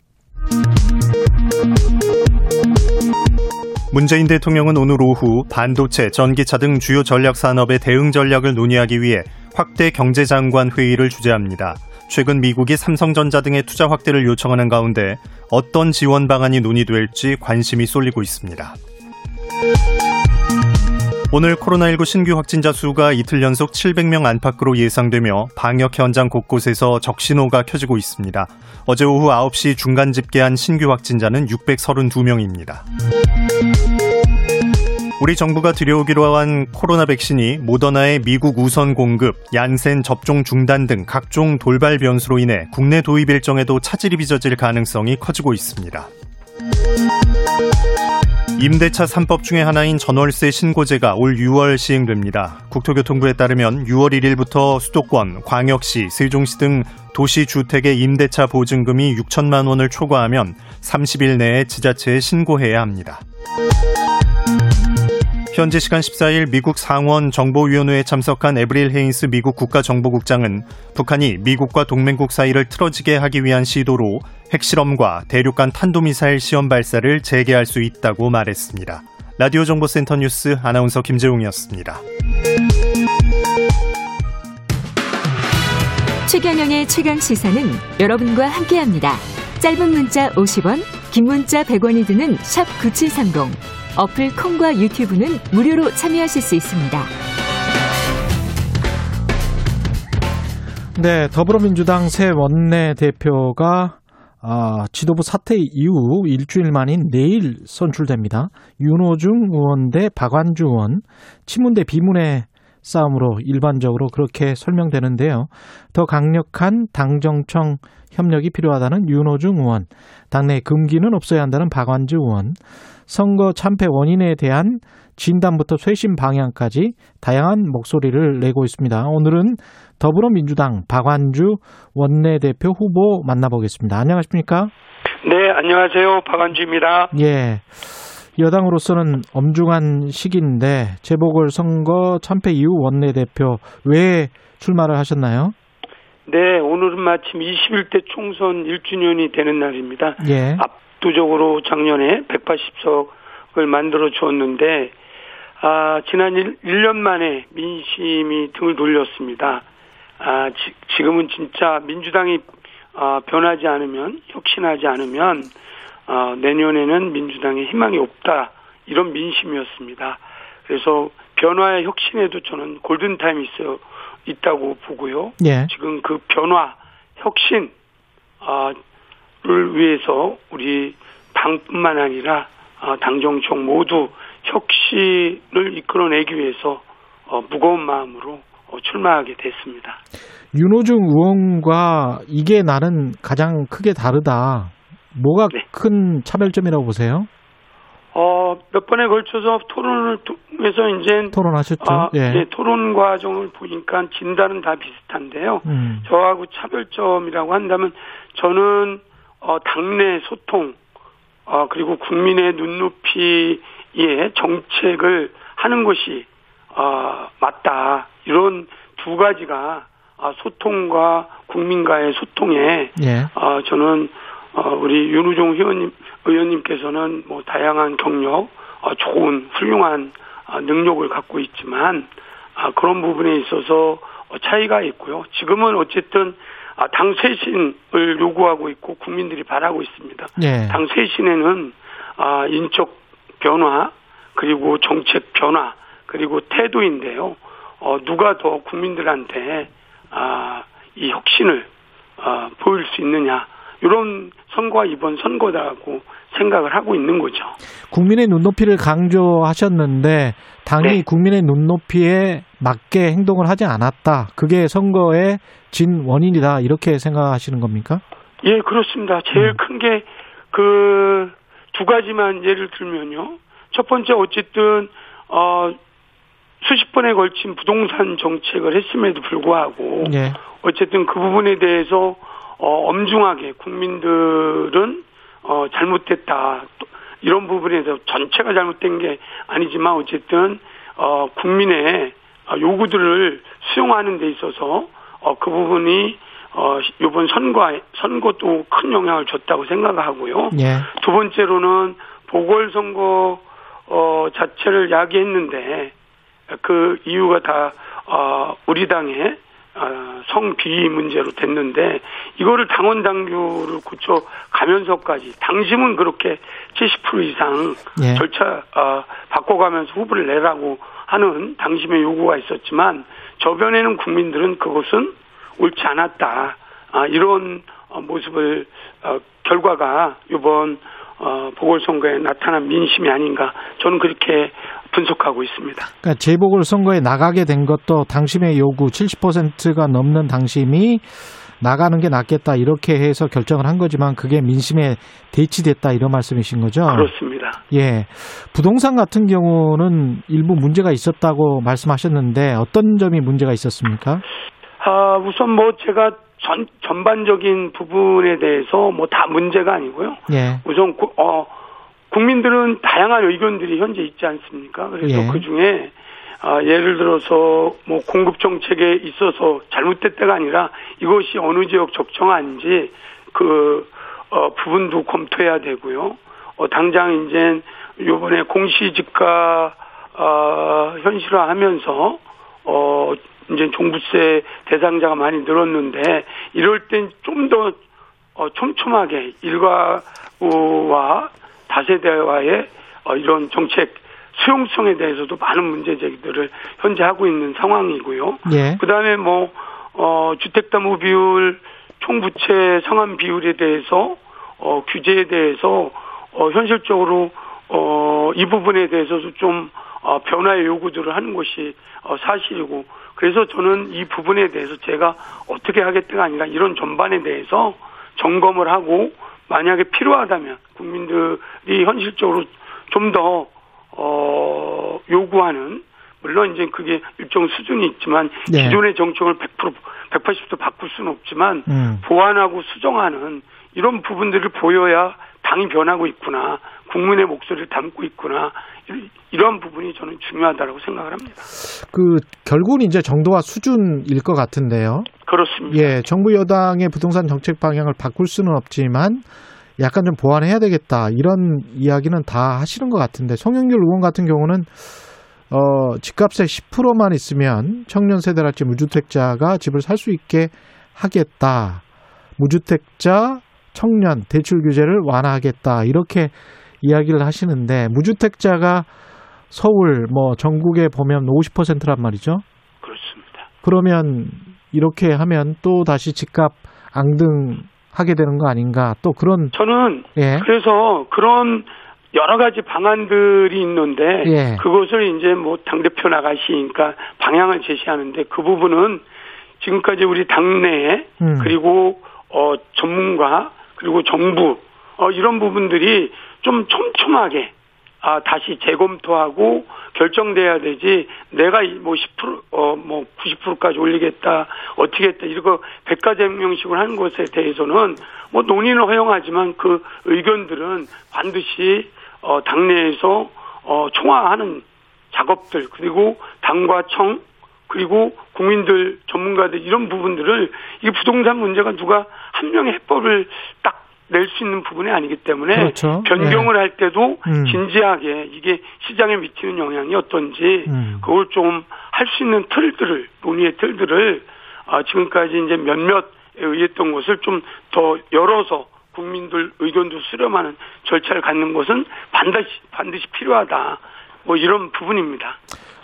문재인 대통령은 오늘 오후 반도체, 전기차 등 주요 전략산업의 대응 전략을 논의하기 위해 확대 경제장관 회의를 주재합니다. 최근 미국이 삼성전자 등의 투자 확대를 요청하는 가운데 어떤 지원 방안이 논의될지 관심이 쏠리고 있습니다. 오늘 코로나십구 신규 확진자 수가 이틀 연속 칠백 명 안팎으로 예상되며 방역 현장 곳곳에서 적신호가 켜지고 있습니다. 어제 오후 아홉 시 중간 집계한 신규 확진자는 육백삼십이 명입니다. 우리 정부가 들여오기로 한 코로나 백신이 모더나의 미국 우선 공급, 얀센 접종 중단 등 각종 돌발 변수로 인해 국내 도입 일정에도 차질이 빚어질 가능성이 커지고 있습니다. 임대차 삼 법 중에 하나인 전월세 신고제가 올 유월 시행됩니다. 국토교통부에 따르면 유월 일일부터 수도권, 광역시, 세종시 등 도시주택의 임대차 보증금이 육천만 원을 초과하면 삼십 일 내에 지자체에 신고해야 합니다. 현지 시간 십사 일 미국 상원 정보위원회에 참석한 에브릴 헤인스 미국 국가정보국장은 북한이 미국과 동맹국 사이를 틀어지게 하기 위한 시도로 핵실험과 대륙간 탄도미사일 시험 발사를 재개할 수 있다고 말했습니다. 라디오정보센터 뉴스 아나운서 김재웅이었습니다. 최경영의 최강시사는 여러분과 함께합니다. 짧은 문자 오십 원, 긴 문자 백 원이 드는 샵 구칠삼공. 어플 콩과 유튜브는 무료로 참여하실 수 있습니다. 네, 더불어민주당 새 원내대표가 아, 지도부 사퇴 이후 일주일 만인 내일 선출됩니다. 윤호중 의원 대 박완주 의원, 친문 대 비문의 싸움으로 일반적으로 그렇게 설명되는데요. 더 강력한 당정청 협력이 필요하다는 윤호중 의원, 당내 금기는 없어야 한다는 박완주 의원, 선거 참패 원인에 대한 진단부터 쇄신 방향까지 다양한 목소리를 내고 있습니다. 오늘은 더불어민주당 박완주 원내대표 후보 만나보겠습니다. 안녕하십니까? 네, 안녕하세요. 박완주입니다. 예, 여당으로서는 엄중한 시기인데 재보궐선거 참패 이후 원내대표 왜 출마를 하셨나요? 네, 오늘은 마침 이십일 대 총선 일 주년이 되는 날입니다. 예. 압도적으로 작년에 백팔십 석을 만들어 주었는데 아, 지난 일 년 만에 민심이 등을 돌렸습니다. 아, 지, 지금은 진짜 민주당이 아, 변하지 않으면, 혁신하지 않으면 아, 내년에는 민주당에 희망이 없다, 이런 민심이었습니다. 그래서 변화의 혁신에도 저는 골든타임이 있어요. 있다고 보고요. 예. 지금 그 변화, 혁신을 위해서 우리 당뿐만 아니라 당정청 모두 혁신을 이끌어내기 위해서 무거운 마음으로 출마하게 됐습니다. 윤호중 의원과 이게 나는 가장 크게 다르다. 뭐가 네. 큰 차별점이라고 보세요? 어, 몇 번에 걸쳐서 토론을 통해서 이제 토론하셨죠? 아, 예. 네, 토론 과정을 보니까 진단은 다 비슷한데요. 음. 저하고 차별점이라고 한다면 저는 어, 당내 소통, 어, 그리고 국민의 눈높이에 정책을 하는 것이 어, 맞다. 이런 두 가지가 어, 소통과 국민과의 소통에 예. 어, 저는 어, 우리 윤호중 의원님, 의원님께서는 뭐 다양한 경력, 어, 좋은, 훌륭한 어, 능력을 갖고 있지만, 아, 그런 부분에 있어서 어, 차이가 있고요. 지금은 어쨌든, 아, 당 쇄신을 요구하고 있고, 국민들이 바라고 있습니다. 예. 당 쇄신에는, 아, 인적 변화, 그리고 정책 변화, 그리고 태도인데요. 어, 누가 더 국민들한테, 아, 이 혁신을, 아, 보일 수 있느냐. 이런 선거와 이번 선거다라고 생각을 하고 있는 거죠. 국민의 눈높이를 강조하셨는데 당이 네. 국민의 눈높이에 맞게 행동을 하지 않았다. 그게 선거의 진 원인이다. 이렇게 생각하시는 겁니까? 예, 그렇습니다. 제일 음. 큰 게 그 두 가지만 예를 들면요. 첫 번째 어쨌든 어, 수십 번에 걸친 부동산 정책을 했음에도 불구하고 예. 어쨌든 그 부분에 대해서 어, 엄중하게 국민들은 어, 잘못됐다. 이런 부분에서 전체가 잘못된 게 아니지만 어쨌든 어, 국민의 요구들을 수용하는 데 있어서 어, 그 부분이 어, 이번 선거, 선거도 큰 영향을 줬다고 생각하고요. 예. 두 번째로는 보궐선거 어, 자체를 야기했는데 그 이유가 다 어, 우리 당의 성비위 문제로 됐는데 이거를 당원 당규를 고쳐가면서까지 당심은 그렇게 칠십 퍼센트 이상 예. 절차 어, 바꿔가면서 후보를 내라고 하는 당심의 요구가 있었지만 저변에는 국민들은 그것은 옳지 않았다. 아, 이런 어, 모습을 어, 결과가 이번 어, 보궐선거에 나타난 민심이 아닌가 저는 그렇게 분석하고 있습니다. 그러니까 재보궐선거에 나가게 된 것도 당심의 요구 칠십 퍼센트가 넘는 당심이 나가는 게 낫겠다 이렇게 해서 결정을 한 거지만 그게 민심에 대치됐다 이런 말씀이신 거죠? 그렇습니다. 예, 부동산 같은 경우는 일부 문제가 있었다고 말씀하셨는데 어떤 점이 문제가 있었습니까? 아, 우선 뭐 제가 전, 전반적인 부분에 대해서 뭐 다 문제가 아니고요. 예. 우선 어, 국민들은 다양한 의견들이 현재 있지 않습니까? 그래서 예. 그중에 어, 예를 들어서 뭐 공급 정책에 있어서 잘못됐다가 아니라 이것이 어느 지역 적정한지 그 어, 부분도 검토해야 되고요. 어, 당장 이제 요번에 공시지가 어, 현실화하면서 어, 이제 종부세 대상자가 많이 늘었는데 이럴 땐 좀 더 어, 촘촘하게 일가구와 다세대와의 어, 이런 정책 수용성에 대해서도 많은 문제 제기들을 현재 하고 있는 상황이고요. 예. 그다음에 뭐 어, 주택담보 비율, 총부채 상환 비율에 대해서 어, 규제에 대해서 어, 현실적으로 어, 이 부분에 대해서도 좀 어, 변화의 요구들을 하는 것이 어, 사실이고 그래서 저는 이 부분에 대해서 제가 어떻게 하겠다가 아니라 이런 전반에 대해서 점검을 하고 만약에 필요하다면 국민들이 현실적으로 좀 더 어, 요구하는 물론 이제 그게 일정 수준이 있지만 네. 기존의 정책을 백 퍼센트 백팔십 도 바꿀 수는 없지만 음. 보완하고 수정하는 이런 부분들을 보여야 당이 변하고 있구나. 국민의 목소리를 담고 있구나. 이런 부분이 저는 중요하다고 생각을 합니다. 그 결국은 이제 정도와 수준일 것 같은데요. 그렇습니다. 예, 정부 여당의 부동산 정책 방향을 바꿀 수는 없지만 약간 좀 보완해야 되겠다. 이런 이야기는 다 하시는 것 같은데 송영길 의원 같은 경우는 어, 집값의 십 퍼센트만 있으면 청년 세대랄지 무주택자가 집을 살 수 있게 하겠다. 무주택자 청년 대출 규제를 완화하겠다 이렇게 이야기를 하시는데 무주택자가 서울 뭐 전국에 보면 오십 퍼센트란 말이죠. 그렇습니다. 그러면 이렇게 하면 또 다시 집값 앙등하게 되는 거 아닌가 또 그런 저는 예. 그래서 그런 여러 가지 방안들이 있는데 예. 그것을 이제 뭐 당대표 나가시니까 방향을 제시하는데 그 부분은 지금까지 우리 당내에 음. 그리고 어 전문가 그리고 정부 어, 이런 부분들이 좀 촘촘하게 아, 다시 재검토하고 결정돼야 되지 내가 뭐 십 퍼센트 어, 뭐 구십 퍼센트까지 올리겠다 어떻게 했다 이거 백과점 형식으로 하는 것에 대해서는 뭐 논의는 허용하지만 그 의견들은 반드시 어, 당내에서 어, 총화하는 작업들 그리고 당과 청 그리고 국민들, 전문가들 이런 부분들을 이 부동산 문제가 누가 한 명의 해법을 딱 낼 수 있는 부분이 아니기 때문에 그렇죠. 변경을 네. 할 때도 진지하게 이게 시장에 미치는 영향이 어떤지 음. 그걸 좀 할 수 있는 틀들을 논의의 틀들을 지금까지 이제 몇몇 의했던 것을 좀 더 열어서 국민들 의견도 수렴하는 절차를 갖는 것은 반드시 반드시 필요하다. 뭐 이런 부분입니다.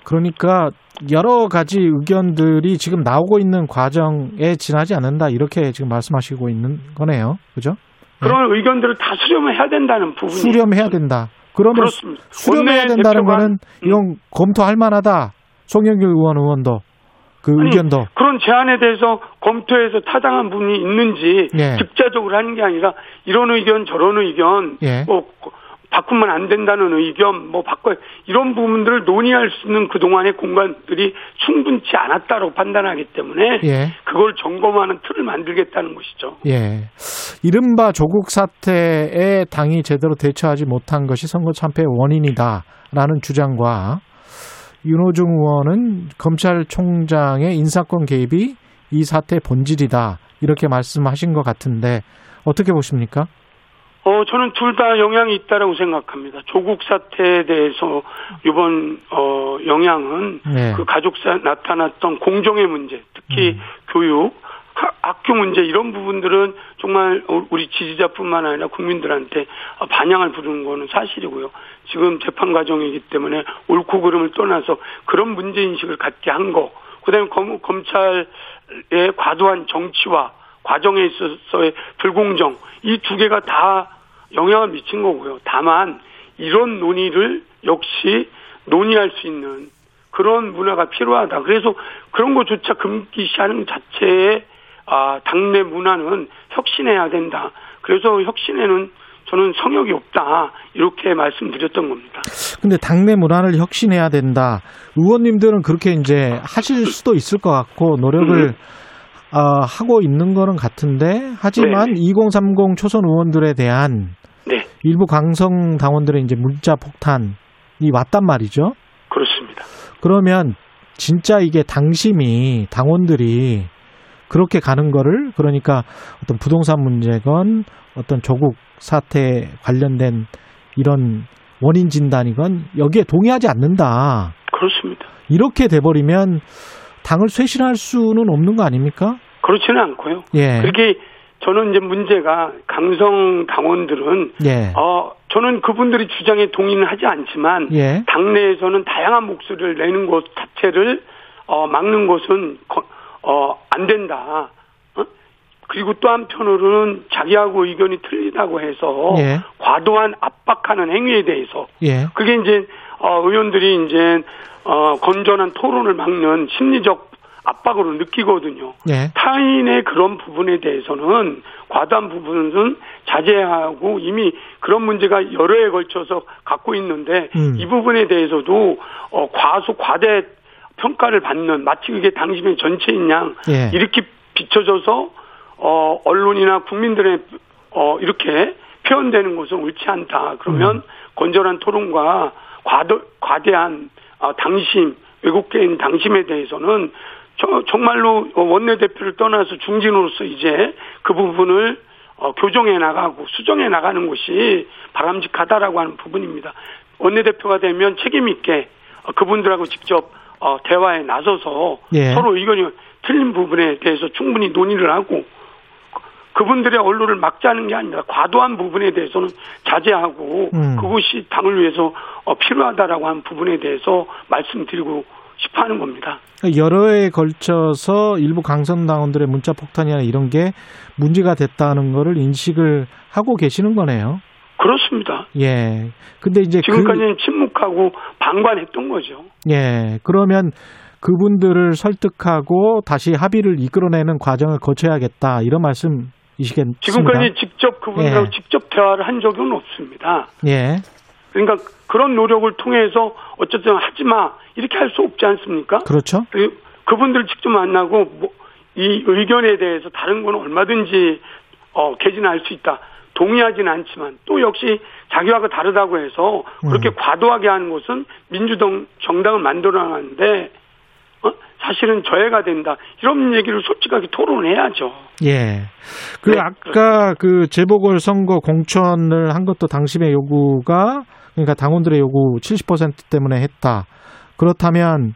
그러니까 여러 가지 의견들이 지금 나오고 있는 과정에 지나지 않는다 이렇게 지금 말씀하시고 있는 거네요. 그죠? 그런 네. 의견들을 다 수렴을 해야 된다는 부분이 수렴해야 된다. 그러면 그렇습니다. 수렴해야 된다는 거는 음. 이건 검토할 만하다. 송영길 의원 의원도 그 아니, 의견도 그런 제안에 대해서 검토해서 타당한 부분이 있는지 네. 직접적으로 하는 게 아니라 이런 의견 저런 의견 네. 뭐 바꾸면 안 된다는 의견, 뭐 바꿔 이런 부분들을 논의할 수 있는 그동안의 공간들이 충분치 않았다고 판단하기 때문에 예. 그걸 점검하는 틀을 만들겠다는 것이죠. 예, 이른바 조국 사태에 당이 제대로 대처하지 못한 것이 선거 참패의 원인이다라는 주장과 윤호중 의원은 검찰총장의 인사권 개입이 이 사태의 본질이다 이렇게 말씀하신 것 같은데 어떻게 보십니까? 어, 저는 둘 다 영향이 있다라고 생각합니다. 조국 사태에 대해서 이번 어, 영향은 네. 그 가족사 나타났던 공정의 문제, 특히 음. 교육, 학교 문제 이런 부분들은 정말 우리 지지자뿐만 아니라 국민들한테 반향을 부르는 거는 사실이고요. 지금 재판 과정이기 때문에 옳고 그름을 떠나서 그런 문제인식을 갖게 한 거, 그다음에 검, 검찰의 과도한 정치화, 과정에 있어서의 불공정, 이 두 개가 다 영향을 미친 거고요. 다만 이런 논의를 역시 논의할 수 있는 그런 문화가 필요하다. 그래서 그런 것조차 금기시하는 자체에 아, 당내 문화는 혁신해야 된다. 그래서 혁신에는 저는 성역이 없다. 이렇게 말씀드렸던 겁니다. 근데 당내 문화를 혁신해야 된다. 의원님들은 그렇게 이제 하실 수도 있을 것 같고 노력을 음. 어, 하고 있는 거는 같은데 하지만 네네. 이공삼공 초선 의원들에 대한 네. 일부 강성 당원들의 이제 문자 폭탄이 왔단 말이죠. 그렇습니다. 그러면 진짜 이게 당심이 당원들이 그렇게 가는 거를 그러니까 어떤 부동산 문제건 어떤 조국 사태에 관련된 이런 원인 진단이건 여기에 동의하지 않는다. 그렇습니다. 이렇게 돼버리면 당을 쇄신할 수는 없는 거 아닙니까? 그렇지는 않고요. 예. 그렇게 저는 이제 문제가 강성 당원들은 예. 어 저는 그분들이 주장에 동의는 하지 않지만 예. 당내에서는 다양한 목소리를 내는 것 자체를 어 막는 것은 어 안 된다. 어? 그리고 또 한편으로는 자기하고 의견이 틀리다고 해서 예. 과도한 압박하는 행위에 대해서 예. 그게 이제 어 의원들이 이제 어, 건전한 토론을 막는 심리적 압박으로 느끼거든요. 네. 타인의 그런 부분에 대해서는 과도한 부분은 자제하고 이미 그런 문제가 여러 해에 걸쳐서 갖고 있는데 음. 이 부분에 대해서도 어, 과소 과대 평가를 받는 마치 그게 당심의 전체인 양 네. 이렇게 비춰져서 어, 언론이나 국민들의 어, 이렇게 표현되는 것은 옳지 않다. 그러면 음. 건전한 토론과 과도, 과대한 아, 당심, 외국계인 당심에 대해서는 저, 정말로 원내대표를 떠나서 중진으로서 이제 그 부분을 어, 교정해 나가고 수정해 나가는 것이 바람직하다라고 하는 부분입니다. 원내대표가 되면 책임있게 그분들하고 직접 어, 대화에 나서서 예. 서로 의견이 틀린 부분에 대해서 충분히 논의를 하고 그분들의 언론을 막자는 게 아니라 과도한 부분에 대해서는 자제하고 음. 그것이 당을 위해서 필요하다라고 하는 부분에 대해서 말씀드리고 싶어 하는 겁니다. 여러 해에 걸쳐서 일부 강성당원들의 문자 폭탄이나 이런 게 문제가 됐다는 거를 인식을 하고 계시는 거네요. 그렇습니다. 예. 근데 이제 지금까지는 그... 침묵하고 방관했던 거죠. 예. 그러면 그분들을 설득하고 다시 합의를 이끌어내는 과정을 거쳐야겠다 이런 말씀이시겠습니다. 지금까지 직접 그분들하고 예. 직접 대화를 한 적은 없습니다. 예. 그러니까 그런 노력을 통해서 어쨌든 하지 마 이렇게 할 수 없지 않습니까? 그렇죠. 그분들을 직접 만나고 뭐 이 의견에 대해서 다른 건 얼마든지 어, 개진할 수 있다. 동의하진 않지만 또 역시 자기와가 다르다고 해서 그렇게 음. 과도하게 하는 것은 민주당 정당을 만들어놨는데 어? 사실은 저해가 된다. 이런 얘기를 솔직하게 토론해야죠. 예. 그 네. 아까 그 재보궐선거 공천을 한 것도 당심의 요구가 그러니까 당원들의 요구 칠십 퍼센트 때문에 했다. 그렇다면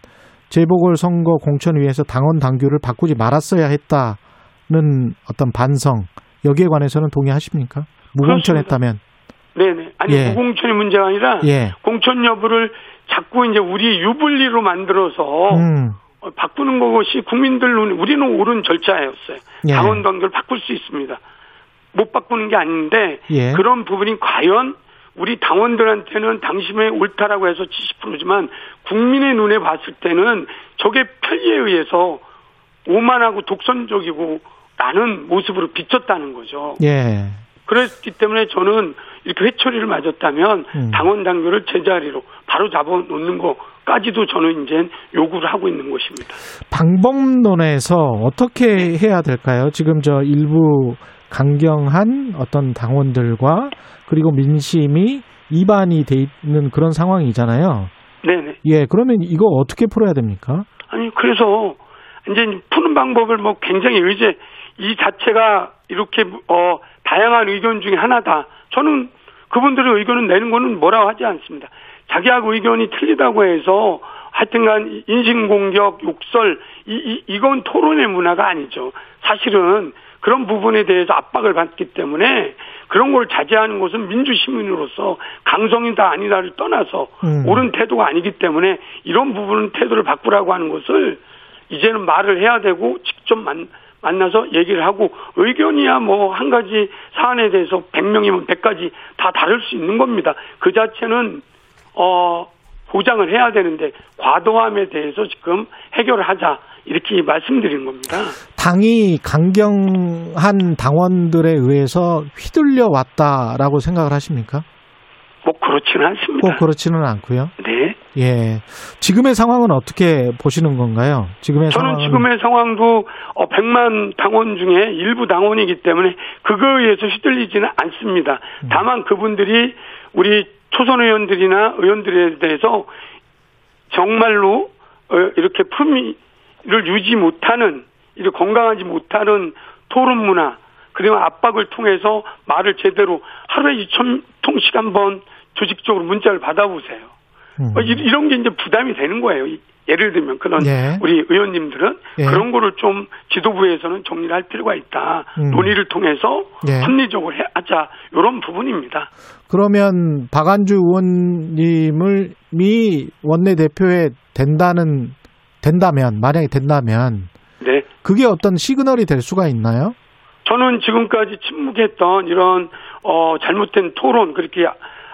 재보궐선거 공천 위해서 당원 당규를 바꾸지 말았어야 했다는 어떤 반성 여기에 관해서는 동의하십니까? 무공천했다면. 네네. 아니 예. 무공천이 문제가 아니라 예. 공천 여부를 자꾸 이제 우리 유불리로 만들어서 음. 바꾸는 것이 국민들 눈에 우리는 옳은 절차였어요. 예. 당원 당규를 바꿀 수 있습니다. 못 바꾸는 게 아닌데 예. 그런 부분이 과연 우리 당원들한테는 당심에 옳다라고 해서 칠십 퍼센트지만 국민의 눈에 봤을 때는 적의 편리에 의해서 오만하고 독선적이고 나는 모습으로 비쳤다는 거죠. 예. 그렇기 때문에 저는 이렇게 회초리를 맞았다면 음. 당원 당규를 제자리로 바로 잡아놓는 것까지도 저는 이제 요구를 하고 있는 것입니다. 방법론에서 어떻게 해야 될까요? 지금 저 일부 강경한 어떤 당원들과 그리고 민심이 이반이 돼 있는 그런 상황이잖아요. 네네. 예, 그러면 이거 어떻게 풀어야 됩니까? 아니 그래서 이제 푸는 방법을 뭐 굉장히 이제 이 자체가 이렇게 어 다양한 의견 중에 하나다. 저는 그분들의 의견을 내는 거는 뭐라고 하지 않습니다. 자기하고 의견이 틀리다고 해서 하여튼간 인신공격, 욕설, 이, 이, 이건 토론의 문화가 아니죠. 사실은 그런 부분에 대해서 압박을 받기 때문에 그런 걸 자제하는 것은 민주시민으로서 강성이다 아니다를 떠나서 음. 옳은 태도가 아니기 때문에 이런 부분은 태도를 바꾸라고 하는 것을 이제는 말을 해야 되고 직접 만, 만나서 얘기를 하고 의견이야 뭐 한 가지 사안에 대해서 백 명이면 백 가지 다 다를 수 있는 겁니다. 그 자체는 어 보장을 해야 되는데 과도함에 대해서 지금 해결을 하자 이렇게 말씀드린 겁니다. 당이 강경한 당원들에 의해서 휘둘려 왔다라고 생각을 하십니까? 꼭 그렇지는 않습니다. 꼭 그렇지는 않고요. 네. 예. 지금의 상황은 어떻게 보시는 건가요? 지금의 저는 상황은... 지금의 상황도 백만 당원 중에 일부 당원이기 때문에 그거에 의해서 휘둘리지는 않습니다. 다만 그분들이 우리 초선 의원들이나 의원들에 대해서 정말로 이렇게 품위를 유지 못하는, 이렇게 건강하지 못하는 토론 문화, 그리고 압박을 통해서 말을 제대로 하루에 이천 통씩 한번 조직적으로 문자를 받아보세요. 음. 이런 게 이제 부담이 되는 거예요. 예를 들면 그런 예. 우리 의원님들은 예. 그런 거를 좀 지도부에서는 정리를 할 필요가 있다. 음. 논의를 통해서 예. 합리적으로 하자. 이런 부분입니다. 그러면 박완주 의원님을 미 원내대표에 된다는 된다면 만약에 된다면 네. 그게 어떤 시그널이 될 수가 있나요? 저는 지금까지 침묵했던 이런 어, 잘못된 토론 그렇게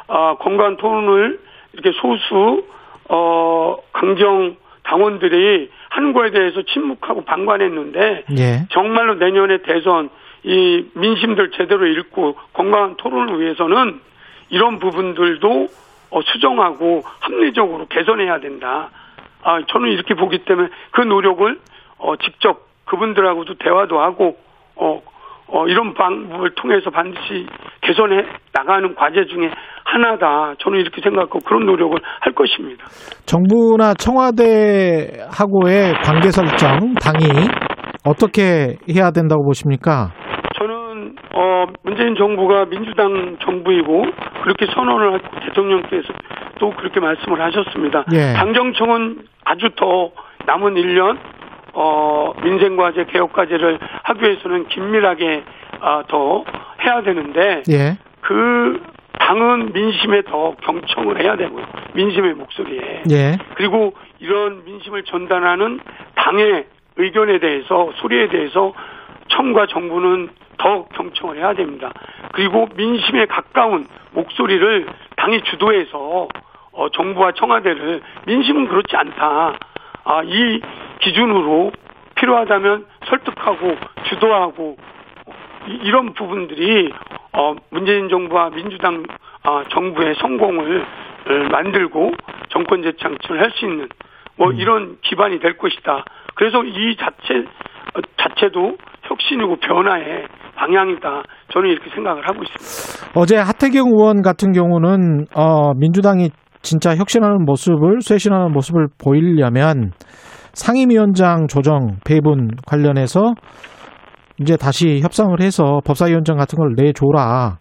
어, 건강 토론을 이렇게 소수 어, 강경 당원들이 하는 거에 대해서 침묵하고 방관했는데 예. 정말로 내년에 대선 이 민심들 제대로 읽고 건강한 토론을 위해서는 이런 부분들도 어, 수정하고 합리적으로 개선해야 된다. 아, 저는 이렇게 보기 때문에 그 노력을 어, 직접 그분들하고도 대화도 하고 어, 어, 이런 방법을 통해서 반드시 개선해 나가는 과제 중에 하나다. 저는 이렇게 생각하고 그런 노력을 할 것입니다. 정부나 청와대하고의 관계 설정, 당이 어떻게 해야 된다고 보십니까? 저는 어, 문재인 정부가 민주당 정부이고 그렇게 선언을 하고 대통령께서 또 그렇게 말씀을 하셨습니다. 예. 당정청은 아주 더 남은 일 년 어, 민생과제, 개혁과제를 하기 위해서는 긴밀하게, 아, 더 해야 되는데, 예. 그, 당은 민심에 더 경청을 해야 되고요. 민심의 목소리에. 예. 그리고 이런 민심을 전달하는 당의 의견에 대해서, 소리에 대해서, 청과 정부는 더 경청을 해야 됩니다. 그리고 민심에 가까운 목소리를 당이 주도해서, 어, 정부와 청와대를, 민심은 그렇지 않다. 아, 이 기준으로 필요하다면 설득하고 주도하고 이런 부분들이 문재인 정부와 민주당 정부의 성공을 만들고 정권 재창출을 할 수 있는 뭐 이런 기반이 될 것이다. 그래서 이 자체 자체도 혁신이고 변화의 방향이다. 저는 이렇게 생각을 하고 있습니다. 어제 하태경 의원 같은 경우는 어, 민주당이 진짜 혁신하는 모습을 쇄신하는 모습을 보이려면 상임위원장 조정 배분 관련해서 이제 다시 협상을 해서 법사위원장 같은 걸 내줘라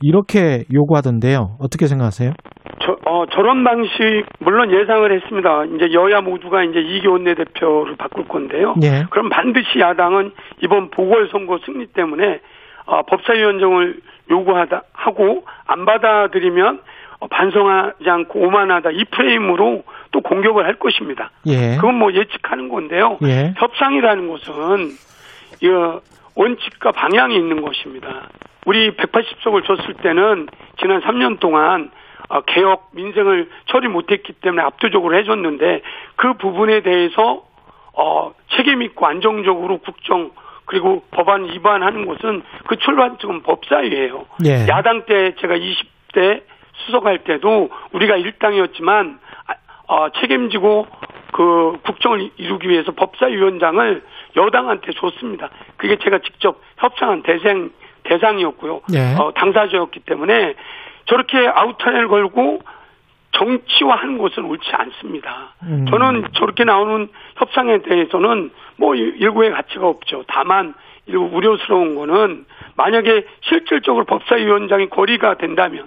이렇게 요구하던데요. 어떻게 생각하세요? 저, 어, 저런 방식 물론 예상을 했습니다. 이제 여야 모두가 이제 이기 원내대표를 바꿀 건데요. 예. 그럼 반드시 야당은 이번 보궐선거 승리 때문에 어, 법사위원장을 요구하다 하고 안 받아들이면 반성하지 않고 오만하다 이 프레임으로 또 공격을 할 것입니다. 예. 그건 뭐 예측하는 건데요. 예. 협상이라는 것은 원칙과 방향이 있는 것입니다. 우리 백팔십 석을 줬을 때는 지난 삼 년 동안 개혁, 민생을 처리 못했기 때문에 압도적으로 해줬는데 그 부분에 대해서 책임 있고 안정적으로 국정 그리고 법안 위반하는 것은 그 출발점은 법사위예요. 예. 야당 때 제가 이십 대 수석할 때도 우리가 일당이었지만 어, 책임지고 그 국정을 이루기 위해서 법사위원장을 여당한테 줬습니다. 그게 제가 직접 협상한 대상, 대상이었고요. 네. 어, 당사자였기 때문에 저렇게 아웃타임을 걸고 정치화하는 것은 옳지 않습니다. 음. 저는 저렇게 나오는 협상에 대해서는 뭐 일고의 가치가 없죠. 다만 우려스러운 거는 만약에 실질적으로 법사위원장이 거리가 된다면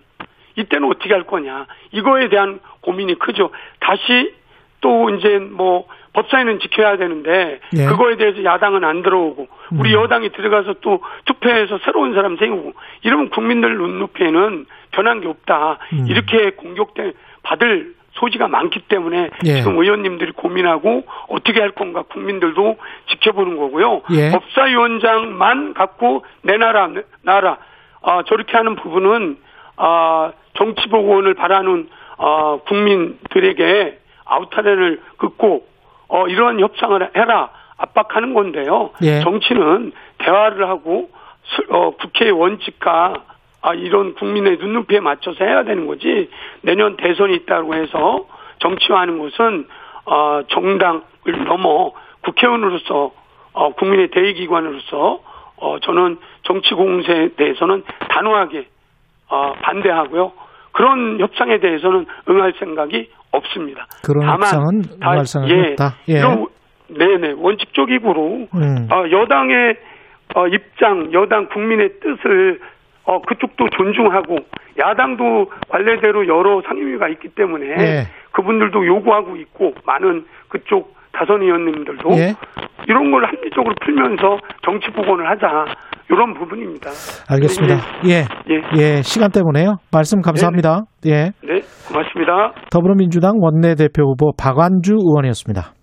이때는 어떻게 할 거냐, 이거에 대한 고민이 크죠. 다시 또 이제 뭐 법사위는 지켜야 되는데 예. 그거에 대해서 야당은 안 들어오고 우리 음. 여당이 들어가서 또 투표해서 새로운 사람 생기고 이러면 국민들 눈높이에는 변한 게 없다. 음. 이렇게 공격될 받을 소지가 많기 때문에 예. 지금 의원님들이 고민하고 어떻게 할 건가 국민들도 지켜보는 거고요. 예. 법사위원장만 갖고 내 나라 내 나라 아, 저렇게 하는 부분은 아, 정치복원을 바라는 아, 국민들에게 아우타레를 긋고 어, 이러한 협상을 해라 압박하는 건데요. 예. 정치는 대화를 하고 어, 국회의 원칙과 아, 이런 국민의 눈높이에 맞춰서 해야 되는 거지 내년 대선이 있다고 해서 정치화하는 것은 어, 정당을 넘어 국회의원으로서 어, 국민의 대의기관으로서 어, 저는 정치 공세에 대해서는 단호하게 어, 반대하고요. 그런 협상에 대해서는 응할 생각이 없습니다. 그런 다만 다, 예, 없다. 예. 이런, 네네 원칙적으로 음. 어, 여당의 어, 입장, 여당 국민의 뜻을 어, 그쪽도 존중하고 야당도 관례대로 여러 상임위가 있기 때문에 예. 그분들도 요구하고 있고 많은 그쪽 다선 의원님들도 예. 이런 걸 합리적으로 풀면서 정치 복원을 하자 이런 부분입니다. 알겠습니다. 예. 예. 예. 시간 때문에요. 말씀 감사합니다. 네네. 예. 네. 고맙습니다. 더불어민주당 원내대표 후보 박완주 의원이었습니다.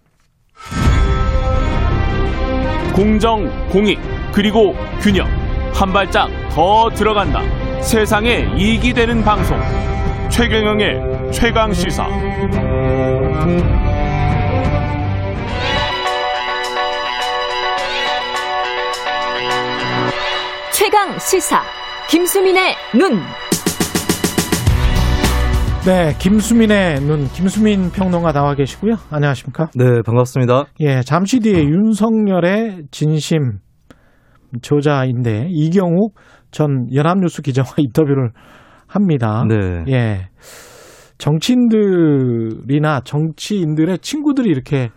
공정, 공익, 그리고 균형. 한 발짝 더 들어간다. 세상에 이익이 되는 방송. 최경영의 최강 시사. 최강 시사 김수민의 눈. 네, 김수민의 눈. 김수민 평론가 나와 계시고요. 안녕하십니까? 네, 반갑습니다. 예, 잠시 뒤에 윤석열의 진심 저자인데 이경욱 전 연합뉴스 기자와 인터뷰를 합니다. 네. 예, 정치인들이나 정치인들의 친구들이 이렇게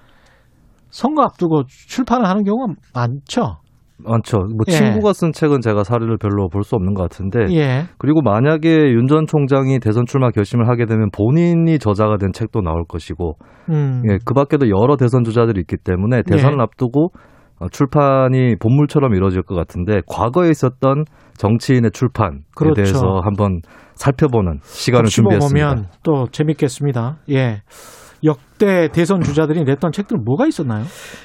선거 앞두고 출판을 하는 경우가 많죠. 많죠. 뭐 예. 친구가 쓴 책은 제가 사례를 별로 볼 수 없는 것 같은데 예. 그리고 만약에 윤 전 총장이 대선 출마 결심을 하게 되면 본인이 저자가 된 책도 나올 것이고 음. 예, 그 밖에도 여러 대선 주자들이 있기 때문에 대선을 예. 앞두고 출판이 본물처럼 이루어질 것 같은데 과거에 있었던 정치인의 출판에 그렇죠. 대해서 한번 살펴보는 시간을 준비했습니다. 보면 또 재밌겠습니다. 예. 역대 대선 주자들이 냈던 책들은 뭐가 있었나요?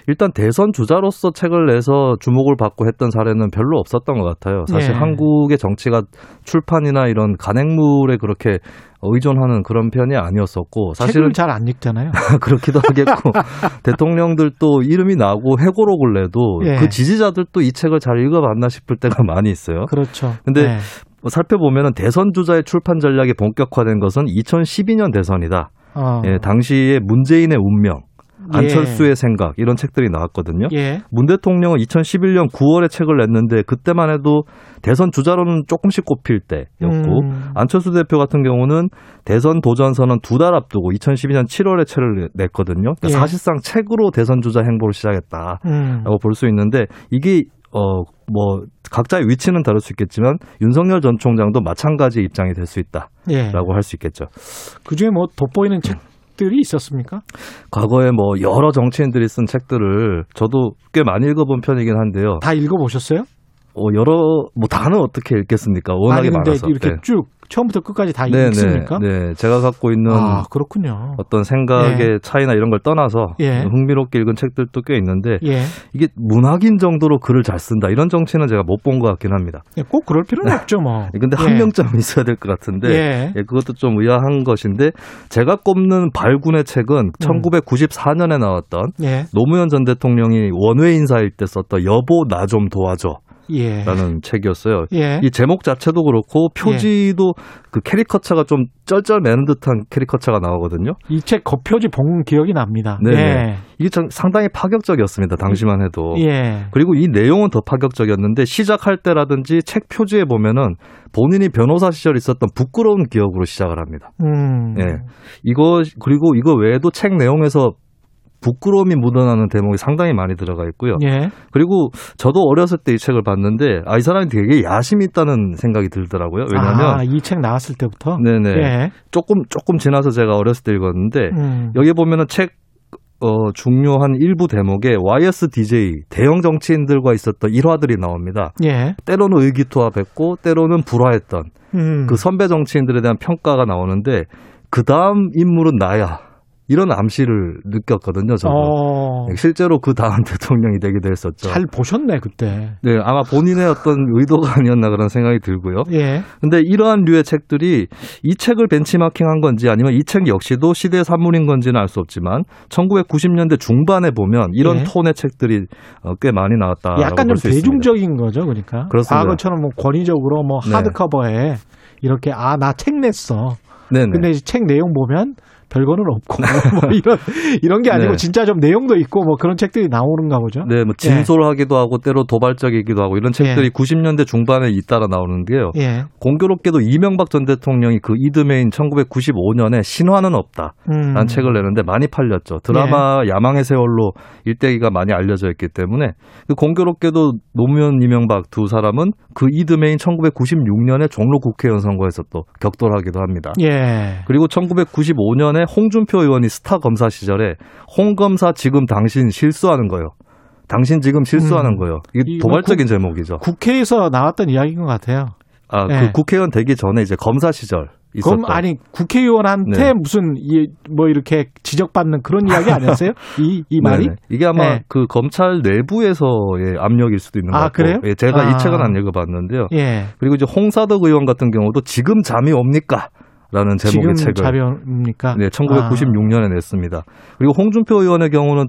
일단 대선 주자로서 책을 내서 주목을 받고 했던 사례는 별로 없었던 것 같아요. 사실 예. 한국의 정치가 출판이나 이런 간행물에 그렇게 의존하는 그런 편이 아니었었고 사실은 책을 잘 안 읽잖아요. 그렇기도 하겠고 대통령들도 이름이 나고 회고록을 내도 예. 그 지지자들도 이 책을 잘 읽어봤나 싶을 때가 많이 있어요. 그렇죠. 근데 예. 살펴보면 대선 주자의 출판 전략이 본격화된 것은 이천십이 년 대선이다. 어. 예, 당시에 문재인의 운명, 안철수의 예. 생각 이런 책들이 나왔거든요. 예. 문 대통령은 이천십일 년 구월에 책을 냈는데 그때만 해도 대선 주자로는 조금씩 꼽힐 때였고 음. 안철수 대표 같은 경우는 대선 도전선언 두 달 앞두고 이천십이 년 칠월에 책을 냈거든요. 그러니까 예. 사실상 책으로 대선 주자 행보를 시작했다라고 음. 볼 수 있는데 이게 어, 뭐 각자의 위치는 다를 수 있겠지만 윤석열 전 총장도 마찬가지의 입장이 될 수 있다라고 예. 할 수 있겠죠. 그중에 뭐 돋보이는 책들이 있었습니까? 과거에 뭐 여러 정치인들이 쓴 책들을 저도 꽤 많이 읽어본 편이긴 한데요. 다 읽어보셨어요? 어, 여러 뭐 다는 어떻게 읽겠습니까? 워낙에 많아서. 이렇게 네. 쭉 처음부터 끝까지 다 네네, 읽습니까? 네, 제가 갖고 있는 아, 그렇군요. 어떤 생각의 예. 차이나 이런 걸 떠나서 예. 흥미롭게 읽은 책들도 꽤 있는데 예. 이게 문학인 정도로 글을 잘 쓴다 이런 정치는 제가 못 본 것 같긴 합니다. 예, 꼭 그럴 필요는 네. 없죠, 뭐. 근데 예. 한명점이 있어야 될 것 같은데 예. 예, 그것도 좀 의아한 것인데 제가 꼽는 발군의 책은 천구백구십사 년에 나왔던 예. 노무현 전 대통령이 원외 인사일 때 썼던 여보 나 좀 도와줘. 예. 라는 책이었어요. 예. 이 제목 자체도 그렇고 표지도 예. 그 캐리커처가 좀 쩔쩔매는 듯한 캐리커처가 나오거든요. 이 책 겉표지 본 기억이 납니다. 네, 예. 이게 참 상당히 파격적이었습니다. 당시만 해도. 예. 그리고 이 내용은 더 파격적이었는데 시작할 때라든지 책 표지에 보면은 본인이 변호사 시절 있었던 부끄러운 기억으로 시작을 합니다. 음. 예. 이거 그리고 이거 외에도 책 내용에서 부끄러움이 묻어나는 대목이 상당히 많이 들어가 있고요. 예. 그리고 저도 어렸을 때 이 책을 봤는데 아, 이 사람이 되게 야심이 있다는 생각이 들더라고요. 왜냐하면 아, 이 책 나왔을 때부터? 네네. 예. 조금 조금 지나서 제가 어렸을 때 읽었는데 음. 여기 보면은 책 어, 중요한 일부 대목에 와이에스디제이, 대형 정치인들과 있었던 일화들이 나옵니다. 예. 때로는 의기투합했고 때로는 불화했던 음. 그 선배 정치인들에 대한 평가가 나오는데 그 다음 인물은 나야. 이런 암시를 느꼈거든요. 저는 어... 실제로 그 다음 대통령이 되기도 했었죠. 잘 보셨네 그때. 네, 아마 본인의 어떤 의도가 아니었나 그런 생각이 들고요. 예. 근데 이러한 류의 책들이 이 책을 벤치마킹한 건지 아니면 이 책 역시도 시대의 산물인 건지는 알 수 없지만 천구백구십 년대 중반에 보면 이런 예. 톤의 책들이 꽤 많이 나왔다. 약간 좀 대중적인 있습니다. 거죠, 그러니까. 그렇습니다. 과거처럼 뭐 권위적으로 뭐 네. 하드커버에 이렇게 아, 나 책 냈어. 네네. 근데 이제 책 내용 보면. 별거는 없고 뭐 이런 이런 게 아니고 네. 진짜 좀 내용도 있고 뭐 그런 책들이 나오는가 보죠. 네, 뭐 진솔하기도 예. 하고 때로 도발적이기도 하고 이런 책들이 예. 구십 년대 중반에 잇따라 나오는 게요. 예. 공교롭게도 이명박 전 대통령이 그 이듬해인 천구백구십오 년에 신화는 없다라는 음. 책을 내는데 많이 팔렸죠. 드라마 예. 야망의 세월로 일대기가 많이 알려져 있기 때문에 공교롭게도 노무현 이명박 두 사람은 그 이듬해인 천구백구십육 년에 종로 국회의원 선거에서 또 격돌하기도 합니다. 예. 그리고 천구백구십오 년에 홍준표 의원이 스타 검사 시절에 홍 검사 지금 당신 실수하는 거요. 당신 지금 실수하는 음. 거요. 이게 도발적인 국, 제목이죠. 국회에서 나왔던 이야기인 것 같아요. 아, 네. 그 국회의원 되기 전에 이제 검사 시절 있었던. 그럼 아니 국회의원한테 네. 무슨 이, 뭐 이렇게 지적받는 그런 이야기 아니었어요? 이, 이 말이? 네네. 이게 아마 네. 그 검찰 내부에서의 압력일 수도 있는 것 같고. 아, 그래요? 예, 제가 아. 이 책은 안 읽어봤는데요. 예. 그리고 이제 홍사덕 의원 같은 경우도 지금 잠이 옵니까? 라는 제목의 책을 자료입니까? 네, 천구백구십육 년에 아. 냈습니다. 그리고 홍준표 의원의 경우는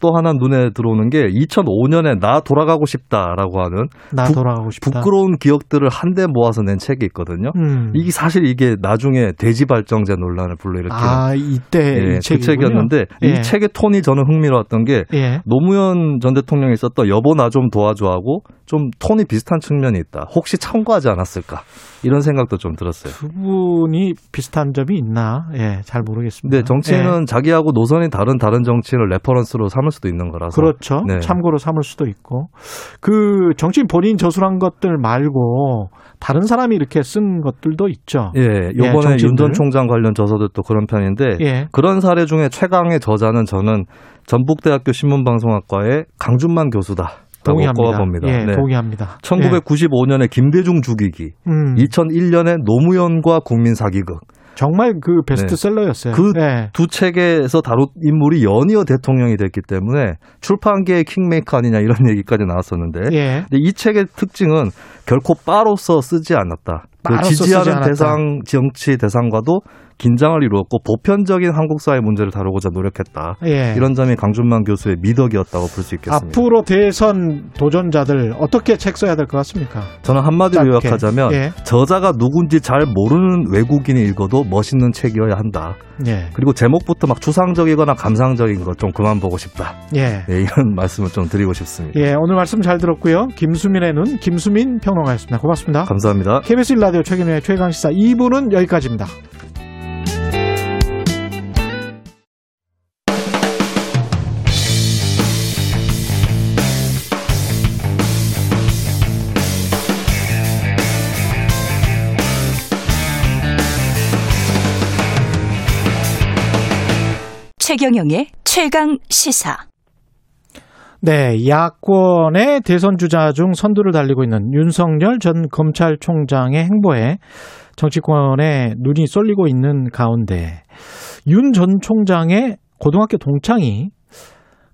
또 하나 눈에 들어오는 게 이천오 년에 나 돌아가고 싶다라고 하는 나 부, 돌아가고 싶다. 부끄러운 기억들을 한데 모아서 낸 책이 있거든요. 음. 이게 사실 이게 나중에 돼지 발정제 논란을 불러일으키는 아, 이때 예, 이 그 책이었는데 예. 이 책의 톤이 저는 흥미로웠던 게 예. 노무현 전 대통령이 썼던 여보 나 좀 도와줘하고 좀 톤이 비슷한 측면이 있다. 혹시 참고하지 않았을까? 이런 생각도 좀 들었어요. 두 분이 비슷한 점이 있나? 예, 잘 모르겠습니다. 네, 정치인은 예. 자기하고 노선이 다른 다른 정치인을 레퍼런스로 삼을 수도 있는 거라서. 그렇죠. 네. 참고로 삼을 수도 있고. 그 정치인 본인 저술한 것들 말고 다른 사람이 이렇게 쓴 것들도 있죠. 예, 요번에 윤 전 총장 관련 저서도 또 그런 편인데 예. 그런 사례 중에 최강의 저자는 저는 전북대학교 신문방송학과의 강준만 교수다. 동의합니다. 예, 네. 동의합니다. 천구백구십오 년에 김대중 죽이기, 음. 이천일 년에 노무현과 국민 사기극. 정말 그 베스트셀러였어요. 네. 그 두 네. 책에서 다룬 인물이 연이어 대통령이 됐기 때문에 출판계의 킹메이커 아니냐 이런 얘기까지 나왔었는데 예. 이 책의 특징은 결코 빠로서 쓰지 않았다. 그 지지하는 쓰지 않았다. 대상, 정치 대상과도 긴장을 이루었고 보편적인 한국 사회 문제를 다루고자 노력했다. 예. 이런 점이 강준만 교수의 미덕이었다고 볼 수 있겠습니다. 앞으로 대선 도전자들 어떻게 책 써야 될 것 같습니까? 저는 한마디로 짧게. 요약하자면 예. 저자가 누군지 잘 모르는 외국인이 읽어도 멋있는 책이어야 한다. 예. 그리고 제목부터 막 추상적이거나 감상적인 것 좀 그만 보고 싶다. 예. 예, 이런 말씀을 좀 드리고 싶습니다. 예, 오늘 말씀 잘 들었고요. 김수민의 눈, 김수민 평론가였습니다. 고맙습니다. 감사합니다. 케이비에스 일 라디오 최경영의 최강시사 이 부는 여기까지입니다. 최경영의 최강 시사. 네, 야권의 대선 주자 중 선두를 달리고 있는 윤석열 전 검찰총장의 행보에 정치권의 눈이 쏠리고 있는 가운데 윤 전 총장의 고등학교 동창이